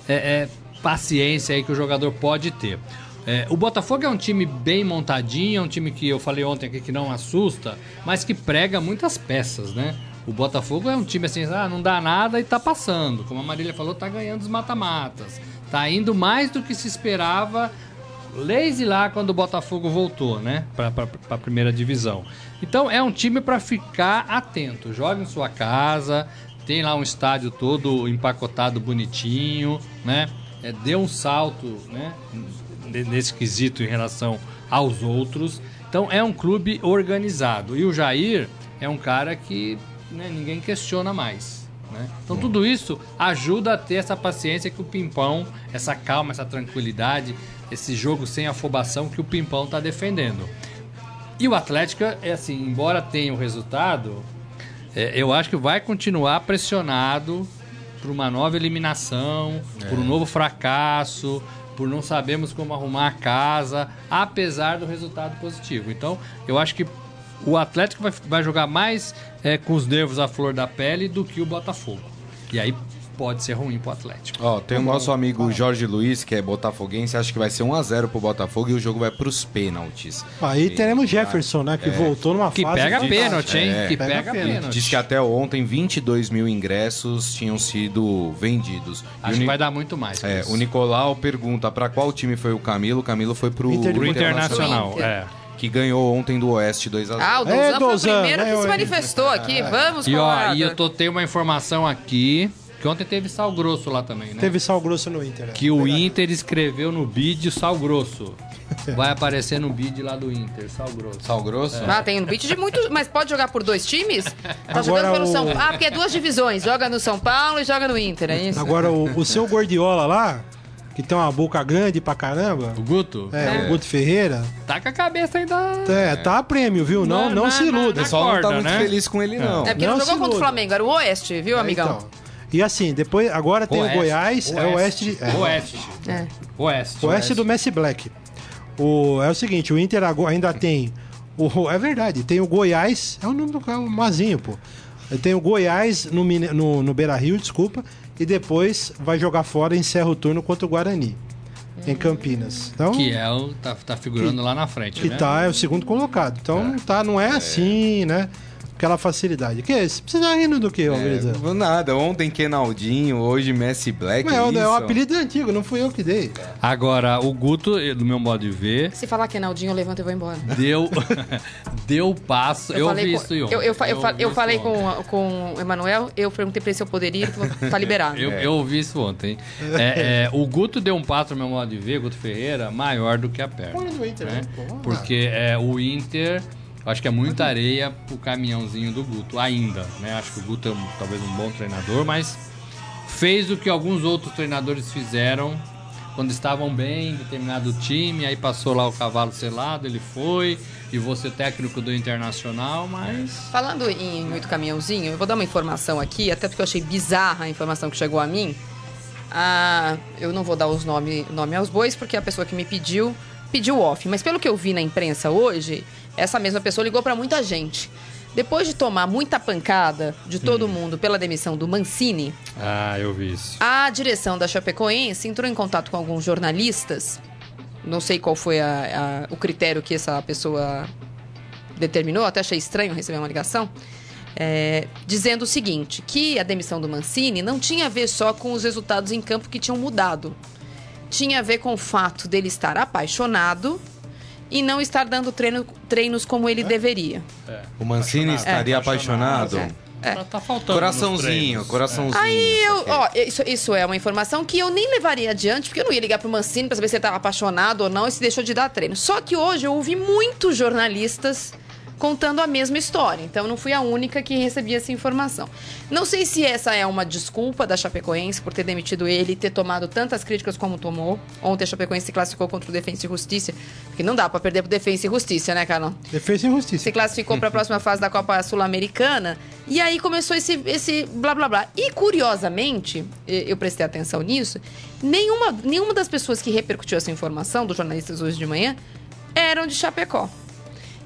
é, é, paciência aí que o jogador pode ter. É, o Botafogo é um time bem montadinho, é um time que eu falei ontem aqui que não assusta, mas que prega muitas peças, né? O Botafogo é um time assim, ah, não dá nada e tá passando. Como a Marília falou, tá ganhando os mata-matas. Tá indo mais do que se esperava, desde lá quando o Botafogo voltou, né? Pra, pra, pra primeira divisão. Então é um time pra ficar atento. Joga em sua casa, tem lá um estádio todo empacotado, bonitinho, né? É, deu um salto, né? nesse quesito em relação aos outros. Então é um clube organizado. E o Jair é um cara que, né, ninguém questiona mais, né? Então tudo isso ajuda a ter essa paciência que o Pimpão, essa calma, essa tranquilidade, esse jogo sem afobação que o Pimpão está defendendo. E o Atlético, é assim, embora tenha o resultado, é, eu acho que vai continuar pressionado por uma nova eliminação, é. por um novo fracasso, por não sabermos como arrumar a casa, apesar do resultado positivo. Então, eu acho que o Atlético vai, vai jogar mais é, com os nervos à flor da pele do que o Botafogo. E aí pode ser ruim pro Atlético. Ó, oh, tem o nosso amigo Jorge Luiz, que é botafoguense, acha que vai ser um a zero pro Botafogo e o jogo vai pros pênaltis. Aí e, teremos Jefferson, né, que é, voltou numa que fase... Pega de... pênalti, hein? É, que pega, pega pênalti, hein? Diz que até ontem vinte e dois mil ingressos tinham sido vendidos. Acho Ni... que vai dar muito mais. É, o Nicolau pergunta pra qual time foi o Camilo. O Camilo foi pro Inter... Pro Internacional, Inter. é. que ganhou ontem do Oeste dois a zero. Ah, o Dozan é, foi Dozan, o primeiro né, que se manifestou é, aqui. É. Vamos, e, ó, e eu tô, tenho uma informação aqui... Que ontem teve sal grosso lá também, né? Teve sal grosso no Inter. Né? Que o Inter escreveu no bid sal grosso. Vai aparecer no bid lá do Inter, sal grosso. Sal grosso? É. Ah, tem um bid de muitos... Mas pode jogar por dois times? Tá agora jogando pelo o... São Paulo. Ah, porque é duas divisões. Joga no São Paulo e joga no Inter, é isso? Agora, o, o seu Guardiola lá, que tem uma boca grande pra caramba... O Guto? É, é. o Guto Ferreira. Tá com a cabeça ainda... É, tá a prêmio, viu? Não, não, não na, se iluda. O pessoal não tá muito né? feliz com ele, não. É porque não, não jogou contra o Flamengo, era o Oeste, viu, amigão? Então. E assim, depois, agora tem Oeste, o Goiás, Oeste, é o Oeste... É. Oeste. É. Oeste. Oeste do Messi Black. O, é o seguinte, o Inter ainda tem... O, é verdade, tem o Goiás... É o nome do cara, o Mazinho, pô. Tem o Goiás no, no, no Beira-Rio, desculpa. E depois vai jogar fora e encerra o turno contra o Guarani. Em Campinas. Então, que é o... Tá, tá figurando que, lá na frente, que né? Que tá, é o segundo colocado. Então, é. tá, não é, é assim, né? Aquela facilidade. Que é isso? Precisa rindo do que, é, Grisa? Não, nada. Ontem Kenaldinho, hoje Messi Black. Não, é um apelido antigo, não fui eu que dei. Agora, o Guto, do meu modo de ver... Se falar Kenaldinho, eu levanto e vou embora. Deu deu passo. Eu, eu falei vi com, isso ontem. Eu, eu, eu, eu, eu falei com, com o Emanuel, eu perguntei pra ele se eu poderia, ele falou, tá liberado. eu, eu ouvi isso ontem. É, é, o Guto deu um passo, no meu modo de ver, Guto Ferreira, maior do que a perna. Olha do Inter, né? Pô, porque é, o Inter... Acho que é muita areia pro caminhãozinho do Guto, ainda, né? Acho que o Guto é um, talvez um bom treinador, mas fez o que alguns outros treinadores fizeram quando estavam bem em determinado time, aí passou lá o cavalo selado, ele foi, e você técnico do Internacional, mas... Falando em muito caminhãozinho, eu vou dar uma informação aqui, até porque eu achei bizarra a informação que chegou a mim. Ah, eu não vou dar os nome, nome aos bois, porque a pessoa que me pediu, pediu off. Mas pelo que eu vi na imprensa hoje... Essa mesma pessoa ligou para muita gente. Depois de tomar muita pancada de todo hum. mundo pela demissão do Mancini... Ah, eu vi isso. A direção da Chapecoense entrou em contato com alguns jornalistas. Não sei qual foi a, a, o critério que essa pessoa determinou. Até achei estranho receber uma ligação. É, dizendo o seguinte, que a demissão do Mancini não tinha a ver só com os resultados em campo que tinham mudado. Tinha a ver com o fato dele estar apaixonado... E não estar dando treino, treinos como ele é? deveria. É. O Mancini apaixonado. estaria é. apaixonado? É. É. Tá faltando coraçãozinho, coraçãozinho. É. Aí, eu, ó, isso, isso é uma informação que eu nem levaria adiante, porque eu não ia ligar pro Mancini pra saber se ele estava apaixonado ou não e se deixou de dar treino. Só que hoje eu ouvi muitos jornalistas contando a mesma história. Então eu não fui a única que recebia essa informação. Não sei se essa é uma desculpa da Chapecoense por ter demitido ele e ter tomado tantas críticas como tomou. Ontem a Chapecoense se classificou contra o Defensa y Justicia, porque não dá pra perder pro Defensa y Justicia, né, Carlão? Defensa y Justicia. Se classificou pra próxima fase da Copa Sul-Americana e aí começou esse, esse blá blá blá. E curiosamente, eu prestei atenção nisso, nenhuma, nenhuma das pessoas que repercutiu essa informação dos jornalistas hoje de manhã eram de Chapecó.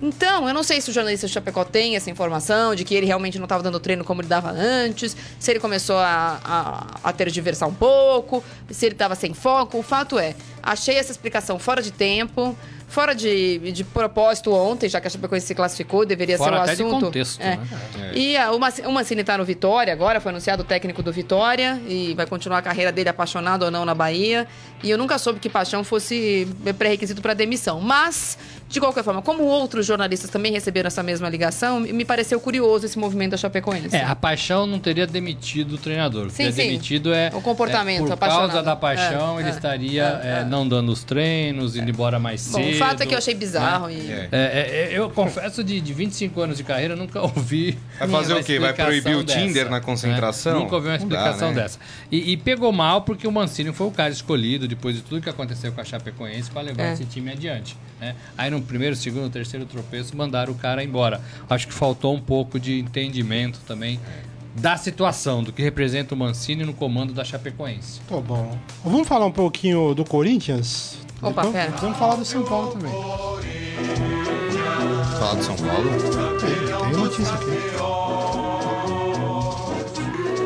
Então, eu não sei se o jornalista de Chapecó tem essa informação de que ele realmente não estava dando treino como ele dava antes, se ele começou a, a, a tergiversar um pouco, se ele estava sem foco. O fato é, achei essa explicação fora de tempo, fora de, de propósito ontem, já que a Chapecoense se classificou, deveria fora ser o até assunto. De contexto, é. Né? É. E a, o Mancini está no Vitória agora, foi anunciado o técnico do Vitória e vai continuar a carreira dele apaixonado ou não na Bahia. E eu nunca soube que paixão fosse pré-requisito para demissão, mas... De qualquer forma, como outros jornalistas também receberam essa mesma ligação, me pareceu curioso esse movimento da Chapecoense. É, a paixão não teria demitido o treinador. O que teria demitido é... o comportamento, é, por apaixonado. Causa da paixão, é, ele é, estaria é, é, é, não dando os treinos, indo é. embora mais Bom, cedo. O fato é que eu achei bizarro. Né? E... É. É, é, eu confesso, de, de vinte e cinco anos de carreira, nunca ouvi... Vai fazer o quê? Vai proibir o Tinder dessa, na concentração? Né? Nunca ouvi uma explicação dá, né? dessa. E, e pegou mal porque o Mancini foi o cara escolhido, depois de tudo que aconteceu com a Chapecoense, para levar é. esse time adiante. Né? Aí no primeiro, segundo, terceiro tropeço, mandaram o cara embora. Acho que faltou um pouco de entendimento também da situação, do que representa o Mancini no comando da Chapecoense. Tô bom. Vamos falar um pouquinho do Corinthians? Opa, pera. Vamos falar do São Paulo também. Falar do São Paulo? É, tem notícia aqui.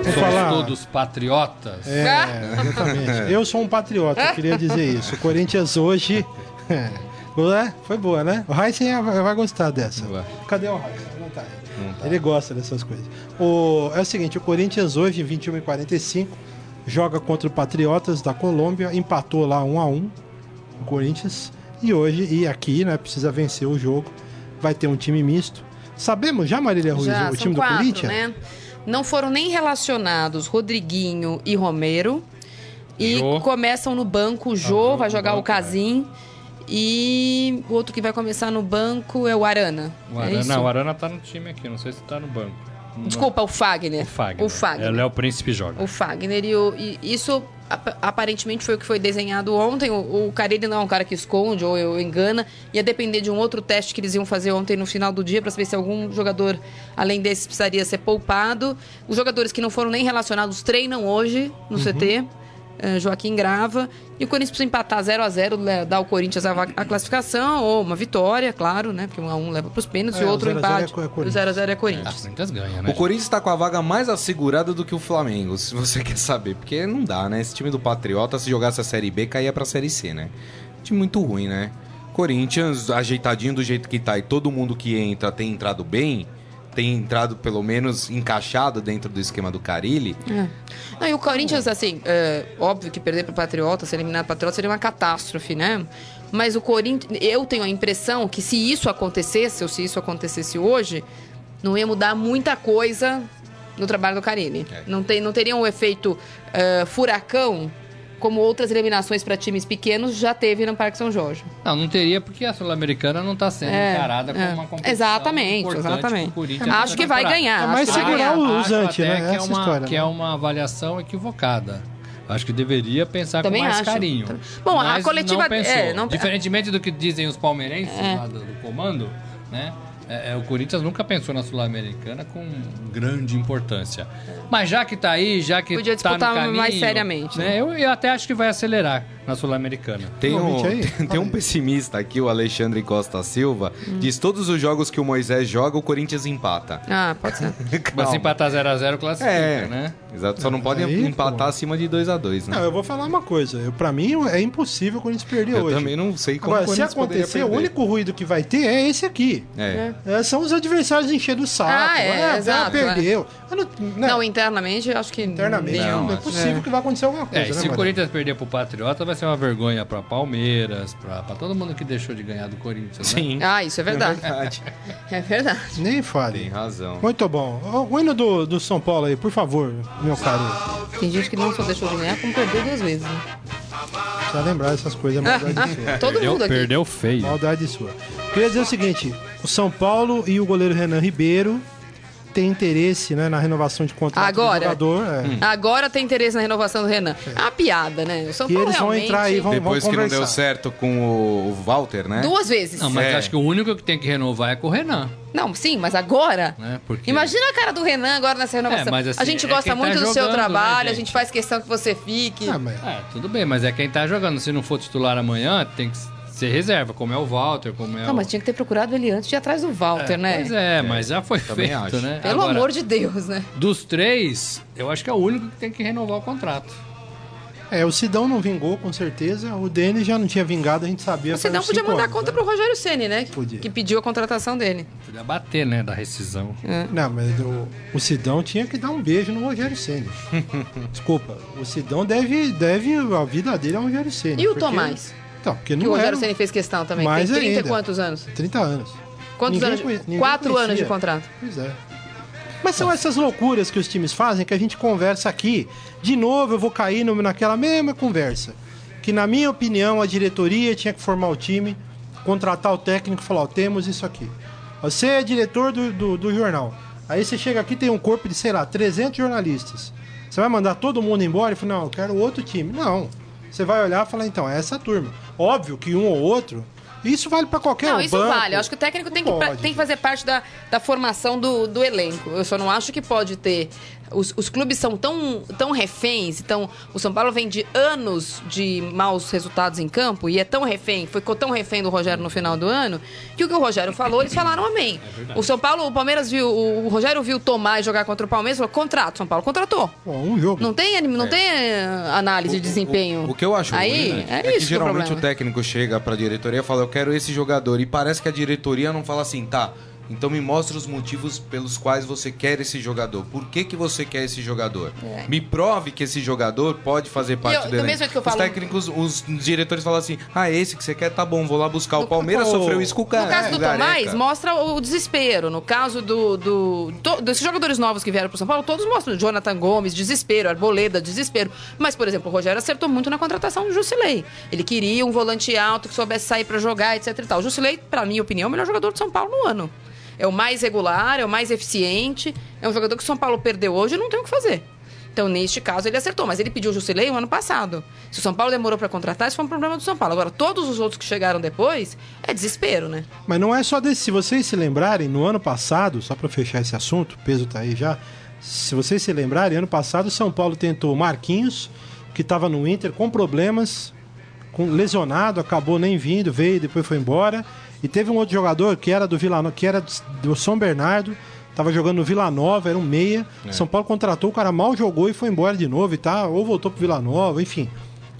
Somos falar... todos patriotas? É, exatamente. Eu sou um patriota, eu queria dizer isso. O Corinthians hoje... Foi boa, né? O Heisen vai gostar dessa. Boa. Cadê o Heisen? Não tá aí. Não tá. Ele gosta dessas coisas. O... É o seguinte, o Corinthians hoje, vinte e uma e quarenta e cinco, joga contra o Patriotas da Colômbia, empatou lá um a um, o Corinthians, e hoje, e aqui, né, precisa vencer o jogo, vai ter um time misto. Sabemos já, Marília Ruiz, já, o time do quatro, Corinthians? Né? Não foram nem relacionados Rodriguinho e Romero, e Jô. Começam no banco o Jô, ah, vai jogar banco, o Casim. E o outro que vai começar no banco é o Arana. O Arana, é isso? Não, o Arana tá no time aqui, não sei se tá no banco. Não. Desculpa, o Fagner. O Fagner. O Fagner. É, o Léo Príncipe joga. O Fagner e, o, e isso aparentemente foi o que foi desenhado ontem. O, o Carille não é um cara que esconde ou eu engana. Ia depender de um outro teste que eles iam fazer ontem no final do dia para saber se algum jogador, além desse, precisaria ser poupado. Os jogadores que não foram nem relacionados treinam hoje no uhum. C T. Joaquim grava, e o Corinthians precisa empatar zero a zero, dar ao Corinthians a classificação, ou uma vitória, claro, né? Porque um a um leva para os pênaltis, é, e outro o empate. O zero a zero é Corinthians. É, o Corinthians ganha, né? O Corinthians está com a vaga mais assegurada do que o Flamengo, se você quer saber, porque não dá, né? Esse time do Patriota, se jogasse a Série B, caía para a Série C, né? Um time muito ruim, né? Corinthians, ajeitadinho do jeito que tá, e todo mundo que entra tem entrado bem... tem entrado, pelo menos, encaixado dentro do esquema do Carille. É. Não, e o Corinthians, assim, é, óbvio que perder para o Patriota, ser eliminado para o Patriota, seria uma catástrofe, né? Mas o Corinthians, eu tenho a impressão que se isso acontecesse, ou se isso acontecesse hoje, não ia mudar muita coisa no trabalho do Carille. É. Não, tem, não teria um efeito é, furacão, como outras eliminações para times pequenos já teve no Parque São Jorge. Não, não teria, porque a Sul-Americana não está sendo é, encarada como é. uma competição exatamente, importante. Exatamente, exatamente. Acho que vai ganhar. É mais segurar o usante, né? Que é, uma, história, que né? é uma avaliação equivocada. Acho que deveria pensar também com mais acho. carinho. Também. Bom, mas a coletiva... Não pensou. É, não... Diferentemente do que dizem os palmeirenses é. lá do, do comando, né? É, é, o Corinthians nunca pensou na Sul-Americana com grande importância. Mas já que tá aí, já que podia tá no caminho... Podia disputar mais seriamente. Né? Né? Eu, eu até acho que vai acelerar na Sul-Americana. Tem, um, tem, tem um pessimista aqui, o Alexandre Costa Silva, hum. diz todos os jogos que o Moisés joga, o Corinthians empata. Ah, pode ser. Mas se empatar zero a zero, classifica, é, né? Exato, só não pode aí, empatar pô. acima de dois a dois, né? Não, eu vou falar uma coisa. Eu, pra mim, é impossível o Corinthians perder eu hoje. Eu também não sei como. Agora, o Corinthians se acontecer, o único ruído que vai ter é esse aqui. É. É, são os adversários enchendo o saco. Ah, é, ah, é, exato, perdeu. É. Não, né? não, internamente, eu acho que... Internamente, não, não é possível é. que vai acontecer alguma coisa. É, né, se o Corinthians perder pro Patriota, vai ser uma vergonha pra Palmeiras, pra, pra todo mundo que deixou de ganhar do Corinthians, né? Sim. Ah, isso é verdade. É verdade. É verdade. Nem fale. Tem razão. Muito bom. O hino do, do São Paulo aí, por favor, meu caro. Tem gente que não só deixou de ganhar, como perdeu duas vezes, né? Precisa lembrar essas coisas, é maldade sua. Todo perdeu, mundo aqui. Perdeu feio. Maldade sua. Queria dizer o seguinte, o São Paulo e o goleiro Renan Ribeiro tem interesse, né, na renovação de contrato agora, do jogador. É. Hum. Agora tem interesse na renovação do Renan. É uma piada, né? O São Paulo e eles vão realmente... entrar aí, vão, Depois vão conversar. Depois que não deu certo com o Walter, né? Duas vezes. Não, mas é. acho que o único que tem que renovar é com o Renan. Não, sim, mas agora... É, porque... Imagina a cara do Renan agora nessa renovação. É, mas assim, a gente gosta é muito tá do jogando, seu trabalho, né, a gente faz questão que você fique. Ah, mas... É, tudo bem, mas é quem tá jogando. Se não for titular amanhã, tem que... Você reserva, como é o Walter, como é Não, o... mas tinha que ter procurado ele antes de ir atrás do Walter, é, né? Pois é, é, mas já foi feito, acho. né? Pelo Agora, amor de Deus, né? Dos três, eu acho que é o único que tem que renovar o contrato. É, o Sidão não vingou, com certeza. O Denis já não tinha vingado, a gente sabia. O Sidão podia mandar anos, conta né? pro Rogério Senna, né? Podia. Que pediu a contratação dele. Podia bater, né? Da rescisão. É. Não, mas o, o Sidão tinha que dar um beijo no Rogério Senna. Desculpa, o Sidão deve, deve a vida dele ao Rogério Senna. E o porque... Tomás? Então, porque não que o Rogério Senna fez questão também. Mais tem trinta ainda. Quantos anos? trinta anos. Quantos ninguém anos? Conhe... Quatro conhecia. Anos de contrato. Pois é. Mas são essas loucuras que os times fazem que a gente conversa aqui. De novo, eu vou cair no, naquela mesma conversa. Que, na minha opinião, a diretoria tinha que formar o time, contratar o técnico e falar, ó, temos isso aqui. Você é diretor do, do, do jornal. Aí você chega aqui e tem um corpo de, sei lá, trezentos jornalistas. Você vai mandar todo mundo embora e fala, não, eu quero outro time. Não. Você vai olhar e falar, então, é essa turma. Óbvio que um ou outro... Isso vale para qualquer um. Não, isso banco, vale. Eu acho que o técnico tem que, tem que fazer parte da, da formação do, do elenco. Eu só não acho que pode ter... Os, os clubes são tão, tão reféns. Então, o São Paulo vem de anos de maus resultados em campo e é tão refém, ficou tão refém do Rogério no final do ano, que o que o Rogério falou, eles falaram amém. É o São Paulo, o Palmeiras viu, o Rogério viu o Tomás jogar contra o Palmeiras e falou, contrato, São Paulo contratou. Bom, um jogo. Não tem, não é. tem análise o, de desempenho. O, o, o que eu acho Aí, ruim, né? é, é isso que geralmente que o, o técnico chega para a diretoria e fala, eu quero esse jogador. E parece que a diretoria não fala assim, tá... Então me mostra os motivos pelos quais você quer esse jogador. Por que, que você quer esse jogador? É. Me prove que esse jogador pode fazer parte dele. Os técnicos, os diretores falam assim, ah, esse que você quer, tá bom, vou lá buscar. O Palmeiras sofreu isso com o cara. No caso do Tomás, mostra o desespero. No caso do, do, do, desses jogadores novos que vieram pro São Paulo, todos mostram. Jonathan Gomes, desespero. Arboleda, desespero. Mas, por exemplo, o Rogério acertou muito na contratação do Jusilei. Ele queria um volante alto que soubesse sair pra jogar, etc e tal. O Jusilei, pra minha opinião, é o melhor jogador do São Paulo no ano. É o mais regular, é o mais eficiente. É um jogador que o São Paulo perdeu hoje e não tem o que fazer. Então, neste caso, ele acertou. Mas ele pediu o Jusilei no ano passado. Se o São Paulo demorou para contratar, isso foi um problema do São Paulo. Agora, todos os outros que chegaram depois, é desespero, né? Mas não é só desse. Se vocês se lembrarem, no ano passado, só para fechar esse assunto, o peso tá aí já. Se vocês se lembrarem, ano passado, o São Paulo tentou o Marquinhos, que estava no Inter, com problemas, com, lesionado, acabou nem vindo, veio, depois foi embora. E teve um outro jogador que era do Vila Nova, que era do São Bernardo, tava jogando no Vila Nova, era um meia. É. São Paulo contratou, o cara mal jogou e foi embora de novo e tá, ou voltou pro Vila Nova, enfim.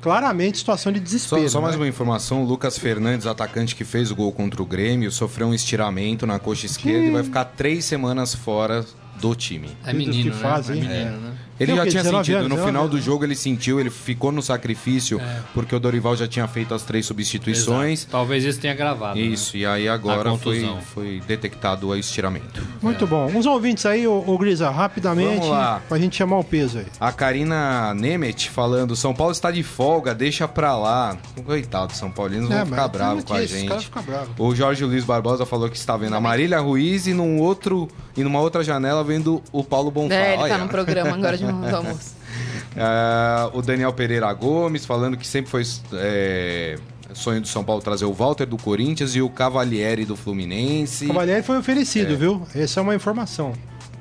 Claramente, situação de desespero. Só, só mais né? uma informação, o Lucas Fernandes, atacante que fez o gol contra o Grêmio, sofreu um estiramento na coxa esquerda que... e vai ficar três semanas fora do time. É menino, que né? Faz, é menino, é. né? Ele já tinha sentido, no final do jogo ele sentiu, ele ficou no sacrifício, é. porque o Dorival já tinha feito as três substituições. Exato. Talvez isso tenha agravado. Isso, né? E aí agora foi, foi detectado o estiramento. Muito é. bom. Uns ouvintes aí, ô, ô Grisa, rapidamente, pra gente chamar o peso aí. A Karina Nemet falando, São Paulo está de folga, deixa pra lá. Coitado, São Paulinos é, vão ficar bravos com a gente. O Jorge Luiz Barbosa falou que está vendo a Marília Ruiz e, num outro, e numa outra janela vendo o Paulo Bonfá. É, ele tá num programa agora de uh, o Daniel Pereira Gomes falando que sempre foi é, sonho do São Paulo trazer o Walter do Corinthians e o Cavalieri do Fluminense. O Cavalieri foi oferecido, é. viu? Essa é uma informação.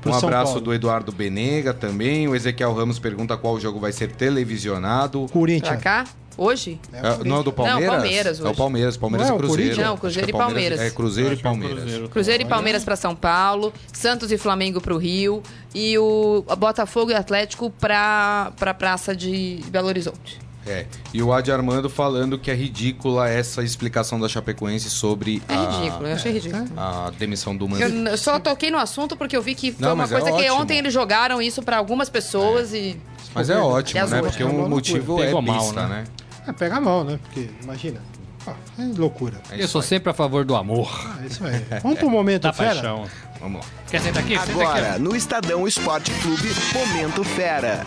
Um abraço do Eduardo Benega também. O Ezequiel Ramos pergunta qual jogo vai ser televisionado. Corinthians. Pra cá? Hoje? É, não, do Palmeiras? Não, Palmeiras hoje. É o Palmeiras, Palmeiras não, e Cruzeiro. Não, Cruzeiro é e Palmeiras. É Cruzeiro e Palmeiras. Cruzeiro, Cruzeiro e Palmeiras para São Paulo, Santos e Flamengo para o Rio e o Botafogo e Atlético para a Praça de Belo Horizonte. É, e o Adi Armando falando que é ridícula essa explicação da Chapecoense sobre é a, ridículo, eu achei ridículo. a demissão do Mancini. Eu, eu só toquei no assunto porque eu vi que foi não, uma coisa é que ontem eles jogaram isso para algumas pessoas é. e... Mas é ótimo, né? Porque o um motivo é besta, né? É, pega mal, né? Porque, imagina, ó, é loucura. É eu sou aí. sempre a favor do amor. Ah, isso aí. Vamos pro momento da fera? Paixão. Vamos lá. Quer sentar aqui? Agora, senta aqui, no Estadão Esporte Clube, momento fera.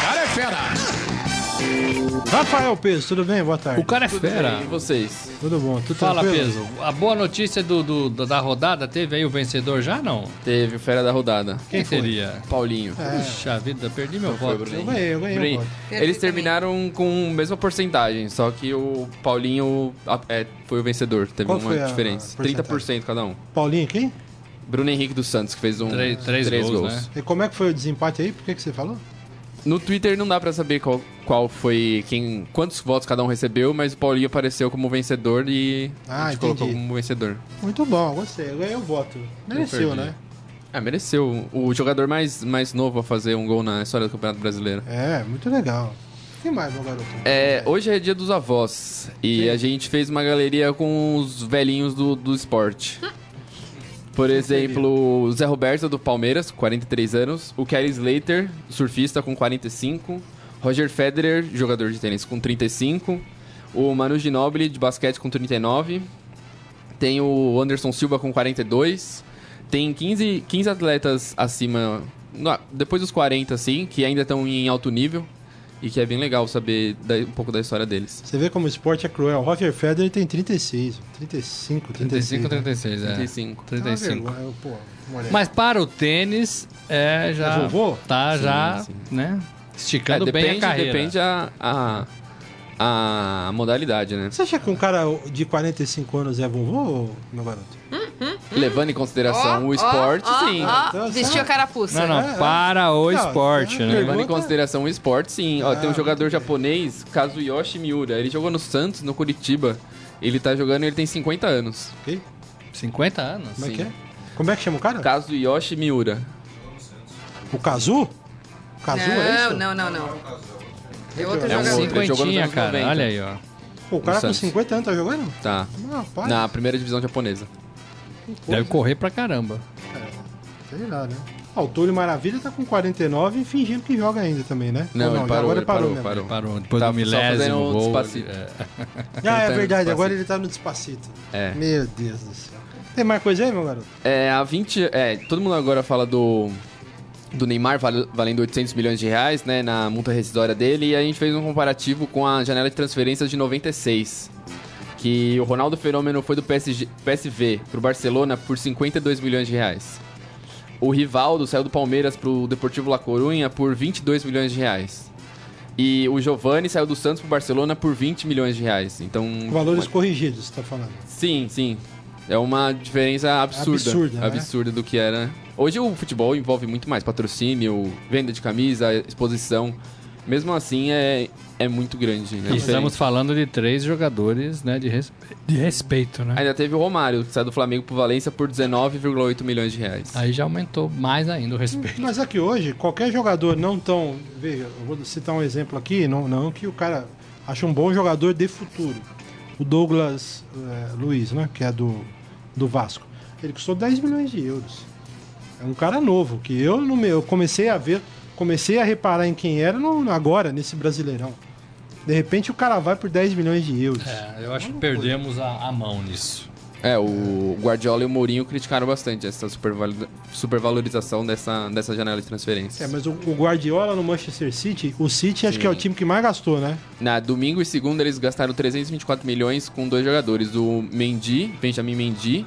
Cara é fera! Rafael Peso, tudo bem? Boa tarde. O cara é tudo fera. Bem, e vocês? Tudo bom. Tudo Fala, Peso. A boa notícia do, do, da rodada, teve aí o vencedor já, não? Teve o fera da rodada. Quem, Quem seria? Paulinho. É. Puxa vida, perdi meu voto. Eu ganhei, eu ganhei. Voto. Eles terminaram com a mesma porcentagem, só que o Paulinho é, foi o vencedor. Teve Qual uma diferença. trinta por cento cada um. Paulinho quem? Bruno Henrique dos Santos, que fez um três, três, três gols. gols. Né? E como é que foi o desempate aí? Por que, que você falou? No Twitter não dá pra saber qual, qual foi, quem, quantos votos cada um recebeu, mas o Paulinho apareceu como vencedor e ah, a gente colocou como vencedor. Muito bom, gostei. Eu ganhei o voto. Mereceu, né? É, mereceu. O jogador mais, mais novo a fazer um gol na história do Campeonato Brasileiro. É, muito legal. Quem mais, meu garoto? É, hoje é dia dos avós e Sim. a gente fez uma galeria com os velhinhos do, do esporte. Por exemplo, o Zé Roberto do Palmeiras, quarenta e três anos. O Kelly Slater, surfista, com quarenta e cinco. Roger Federer, jogador de tênis, com trinta e cinco. o Manu Ginóbili de basquete com trinta e nove, tem o Anderson Silva com quarenta e dois, tem quinze, quinze atletas acima, depois dos quarenta, assim, que ainda estão em alto nível. E que é bem legal saber um pouco da história deles. Você vê como o esporte é cruel. O Roger Federer tem trinta e seis, trinta e cinco, trinta e seis. trinta e cinco, trinta e seis, né? trinta e cinco. trinta e cinco. É, pô, mas para o tênis, é, já vovô? Tá sim, já sim. Né, esticando é, depende, bem a carreira. Depende a, a, a modalidade, né? Você acha que um cara de quarenta e cinco anos é vovô ou meu garoto? Hum, levando em consideração oh, o esporte, oh, sim. Oh, oh. Vestiu a carapuça. Não, não, para o não, esporte, né? Levando em consideração o esporte, sim. Ó, ah, tem um jogador japonês, Kazuyoshi Miura. Ele jogou no Santos, no Curitiba. Ele tá jogando e ele tem cinquenta anos. Okay. cinquenta anos? Como é que é? Como é que chama o cara? Kazuyoshi Miura. O Kazu? O Kazu não, é isso? Não, não, não. É outro jogador. É um outro. Ele jogou no Santos, cara. noventa. Olha aí, ó. Pô, o cara com cinquenta anos tá jogando? Tá. Ah, na primeira divisão japonesa. Deve correr pra caramba. É, sei lá, né? Ah, o Túlio Maravilha tá com quarenta e nove e fingindo que joga ainda também, né? Não, não, ele parou, agora ele parou, parou, parou, parou. Depois tá, do milésimo gol. Despacito. É. Ah, é verdade, agora ele tá no Despacito. É. Meu Deus do céu. Tem mais coisa aí, meu garoto? É, a vinte... É, todo mundo agora fala do... do Neymar valendo oitocentos milhões de reais, né? Na multa rescisória dele. E a gente fez um comparativo com a janela de transferências de noventa e seis. Que o Ronaldo Fenômeno foi do P S G, P S V pro Barcelona por cinquenta e dois milhões de reais. O Rivaldo saiu do Palmeiras pro Deportivo La Coruña por vinte e dois milhões de reais. E o Giovani saiu do Santos pro Barcelona por vinte milhões de reais. Então, valores uma... corrigidos, você tá falando? Sim, sim. É uma diferença absurda. Absurda, né? Absurda do que era. Hoje o futebol envolve muito mais patrocínio, venda de camisa, exposição. Mesmo assim, é, é muito grande. Né? Estamos falando de três jogadores, né, de, respe... de respeito, né? Ainda teve o Romário, que saiu do Flamengo pro Valência por dezenove vírgula oito milhões de reais. Aí já aumentou mais ainda o respeito. Mas aqui hoje, qualquer jogador não tão... Veja, eu vou citar um exemplo aqui, não, não que o cara acha um bom jogador de futuro. O Douglas é, Luiz, né, que é do, do Vasco. Ele custou dez milhões de euros. É um cara novo, que eu, no meu, eu comecei a ver... Comecei a reparar em quem era no, agora, nesse Brasileirão. De repente o cara vai por dez milhões de euros. É, eu acho que perdemos a, a mão nisso. É, o Guardiola e o Mourinho criticaram bastante essa supervalorização dessa, dessa janela de transferências. É, mas o, o Guardiola no Manchester City, o City acho Sim. que é o time que mais gastou, né? Na domingo e segunda eles gastaram trezentos e vinte e quatro milhões com dois jogadores. O Mendy, Benjamin Mendy,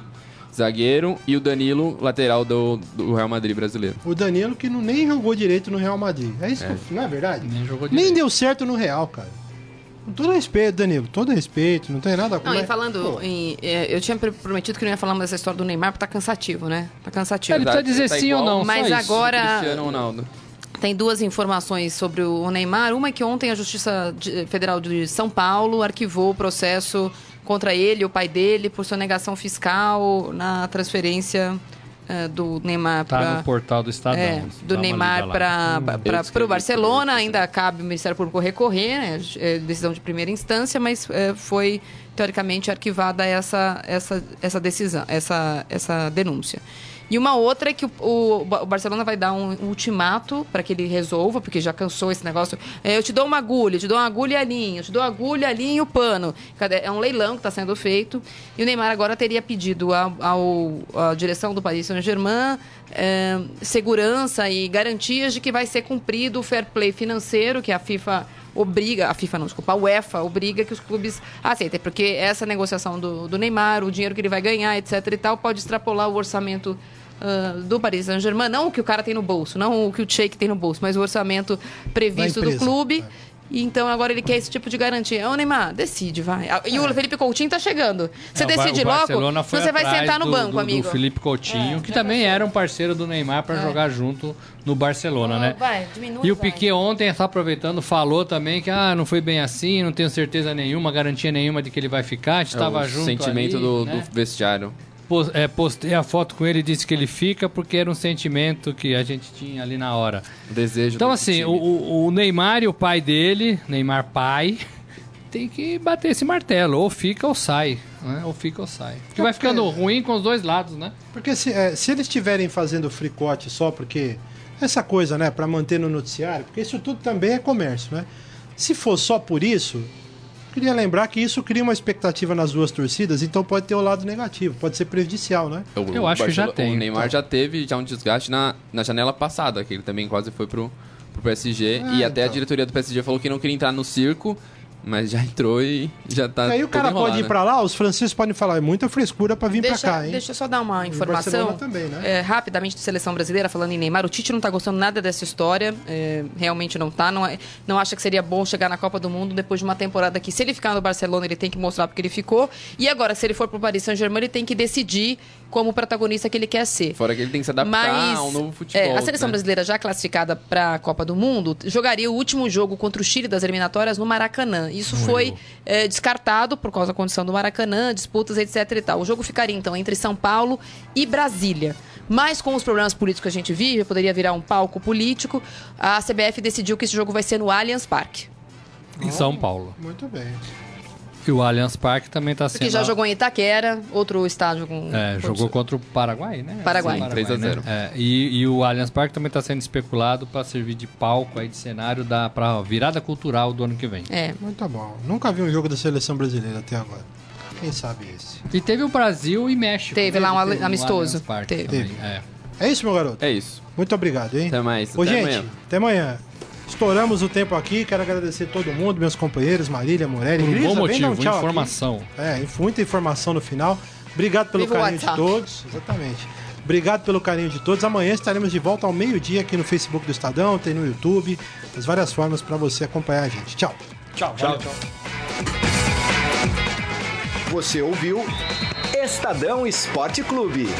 zagueiro, e o Danilo, lateral do, do Real Madrid brasileiro. O Danilo que não, nem jogou direito no Real Madrid. É isso, é. Que, não é verdade? Nem jogou direito. Nem deu certo no Real, cara. Com todo respeito, Danilo, todo respeito, não tem nada a ver. Não, e falando em, eu tinha prometido que não ia falar mais dessa história do Neymar, porque tá cansativo, né? Tá cansativo. É, ele precisa dizer tá sim igual, ou não, mas agora Cristiano Ronaldo. Tem duas informações sobre o Neymar. Uma é que ontem a Justiça Federal de São Paulo arquivou o processo contra ele, o pai dele, por sonegação fiscal na transferência uh, do Neymar para... Está no portal do Estadão. É, do Neymar para o Barcelona. Ainda cabe o Ministério Público recorrer, né? É decisão de primeira instância, mas é, foi, teoricamente, arquivada essa, essa, essa decisão, essa, essa denúncia. E uma outra é que o, o, o Barcelona vai dar um, um ultimato para que ele resolva, porque já cansou esse negócio. É, eu te dou uma agulha, eu te dou uma agulha e a linha, eu te dou uma agulha, a linha e o pano. É um leilão que está sendo feito. E o Neymar agora teria pedido ao, ao, à direção do Paris Saint-Germain é, segurança e garantias de que vai ser cumprido o fair play financeiro, que a FIFA obriga, a FIFA não, desculpa, a UEFA obriga que os clubes aceitem, porque essa negociação do, do Neymar, o dinheiro que ele vai ganhar, etc e tal, pode extrapolar o orçamento Uh, do Paris Saint-Germain, não o que o cara tem no bolso, não o que o Sheik tem no bolso, mas o orçamento previsto do clube. É. E então agora ele quer esse tipo de garantia. Ô, Neymar, decide, vai. E é. o Felipe Coutinho tá chegando. Você é, decide logo, então você vai sentar no do, banco, do, amigo. O Felipe Coutinho, é, que também era um parceiro do Neymar para é. jogar junto no Barcelona, não, né? Vai, diminui, e o vai. Piquet ontem, só aproveitando, falou também que ah, não foi bem assim, não tenho certeza nenhuma, garantia nenhuma de que ele vai ficar, a gente estava é, junto. O sentimento ali, do, né? do vestiário. Postei a foto com ele e disse que ele fica porque era um sentimento que a gente tinha ali na hora. O desejo. Então, assim, o, o Neymar e o pai dele, Neymar pai, tem que bater esse martelo. Ou fica ou sai. Né? Ou fica ou sai. Porque vai ficando ruim com os dois lados, né? Porque se, é, se eles estiverem fazendo fricote só porque... Essa coisa, né? Pra manter no noticiário. Porque isso tudo também é comércio, né? Se for só por isso... Queria lembrar que isso cria uma expectativa nas duas torcidas, então pode ter o lado negativo, pode ser prejudicial, né? Eu, eu acho que já tem. O Neymar já teve já um desgaste na, na janela passada, que ele também quase foi pro, pro P S G, é, e até então. A diretoria do P S G falou que não queria entrar no circo, mas já entrou e já tá. E aí o cara enrolar, pode ir, né? Pra lá, os franceses podem falar, é muita frescura pra vir deixa, pra cá, hein? Deixa eu só dar uma informação também, né? é, rapidamente de seleção brasileira, falando em Neymar, o Tite não tá gostando nada dessa história, é, realmente não tá, não, é, não acha que seria bom chegar na Copa do Mundo depois de uma temporada que, se ele ficar no Barcelona, ele tem que mostrar porque ele ficou, e agora, se ele for pro Paris Saint-Germain, ele tem que decidir como protagonista que ele quer ser. Fora que ele tem que se adaptar Mas, ao novo futebol. É, a seleção né? brasileira, já classificada pra Copa do Mundo, jogaria o último jogo contra o Chile das eliminatórias no Maracanã. Isso foi é, descartado por causa da condição do Maracanã, disputas, etc e tal. O jogo ficaria, então, entre São Paulo e Brasília. Mas com os problemas políticos que a gente vive, poderia virar um palco político, a C B F decidiu que esse jogo vai ser no Allianz Parque. Em São Paulo. Muito bem. E o Allianz Parque também está sendo... Porque já jogou em Itaquera, outro estádio... Com... É, jogou contra o Paraguai, né? Paraguai. Sim, Paraguai, três a zero. Né? É, e, e o Allianz Parque também está sendo especulado para servir de palco, aí, de cenário para a virada cultural do ano que vem. É. Muito bom. Nunca vi um jogo da seleção brasileira até agora. Quem sabe esse? E teve o Brasil e México. Teve, né? Lá um al- teve amistoso. No Parque teve. teve. É. É isso, meu garoto? É isso. Muito obrigado, hein? Até mais. Ô, até gente, amanhã. Até amanhã. Estouramos o tempo aqui, quero agradecer todo mundo, meus companheiros, Marília, Morelli, Grisa. Por um bom motivo, um informação. Aqui. É, muita informação no final. Obrigado pelo Vivo carinho WhatsApp. de todos. Exatamente. Obrigado pelo carinho de todos. Amanhã estaremos de volta ao meio-dia aqui no Facebook do Estadão, tem no YouTube, as várias formas para você acompanhar a gente. Tchau. Tchau. Tchau. Tchau. Você ouviu Estadão Esporte Clube.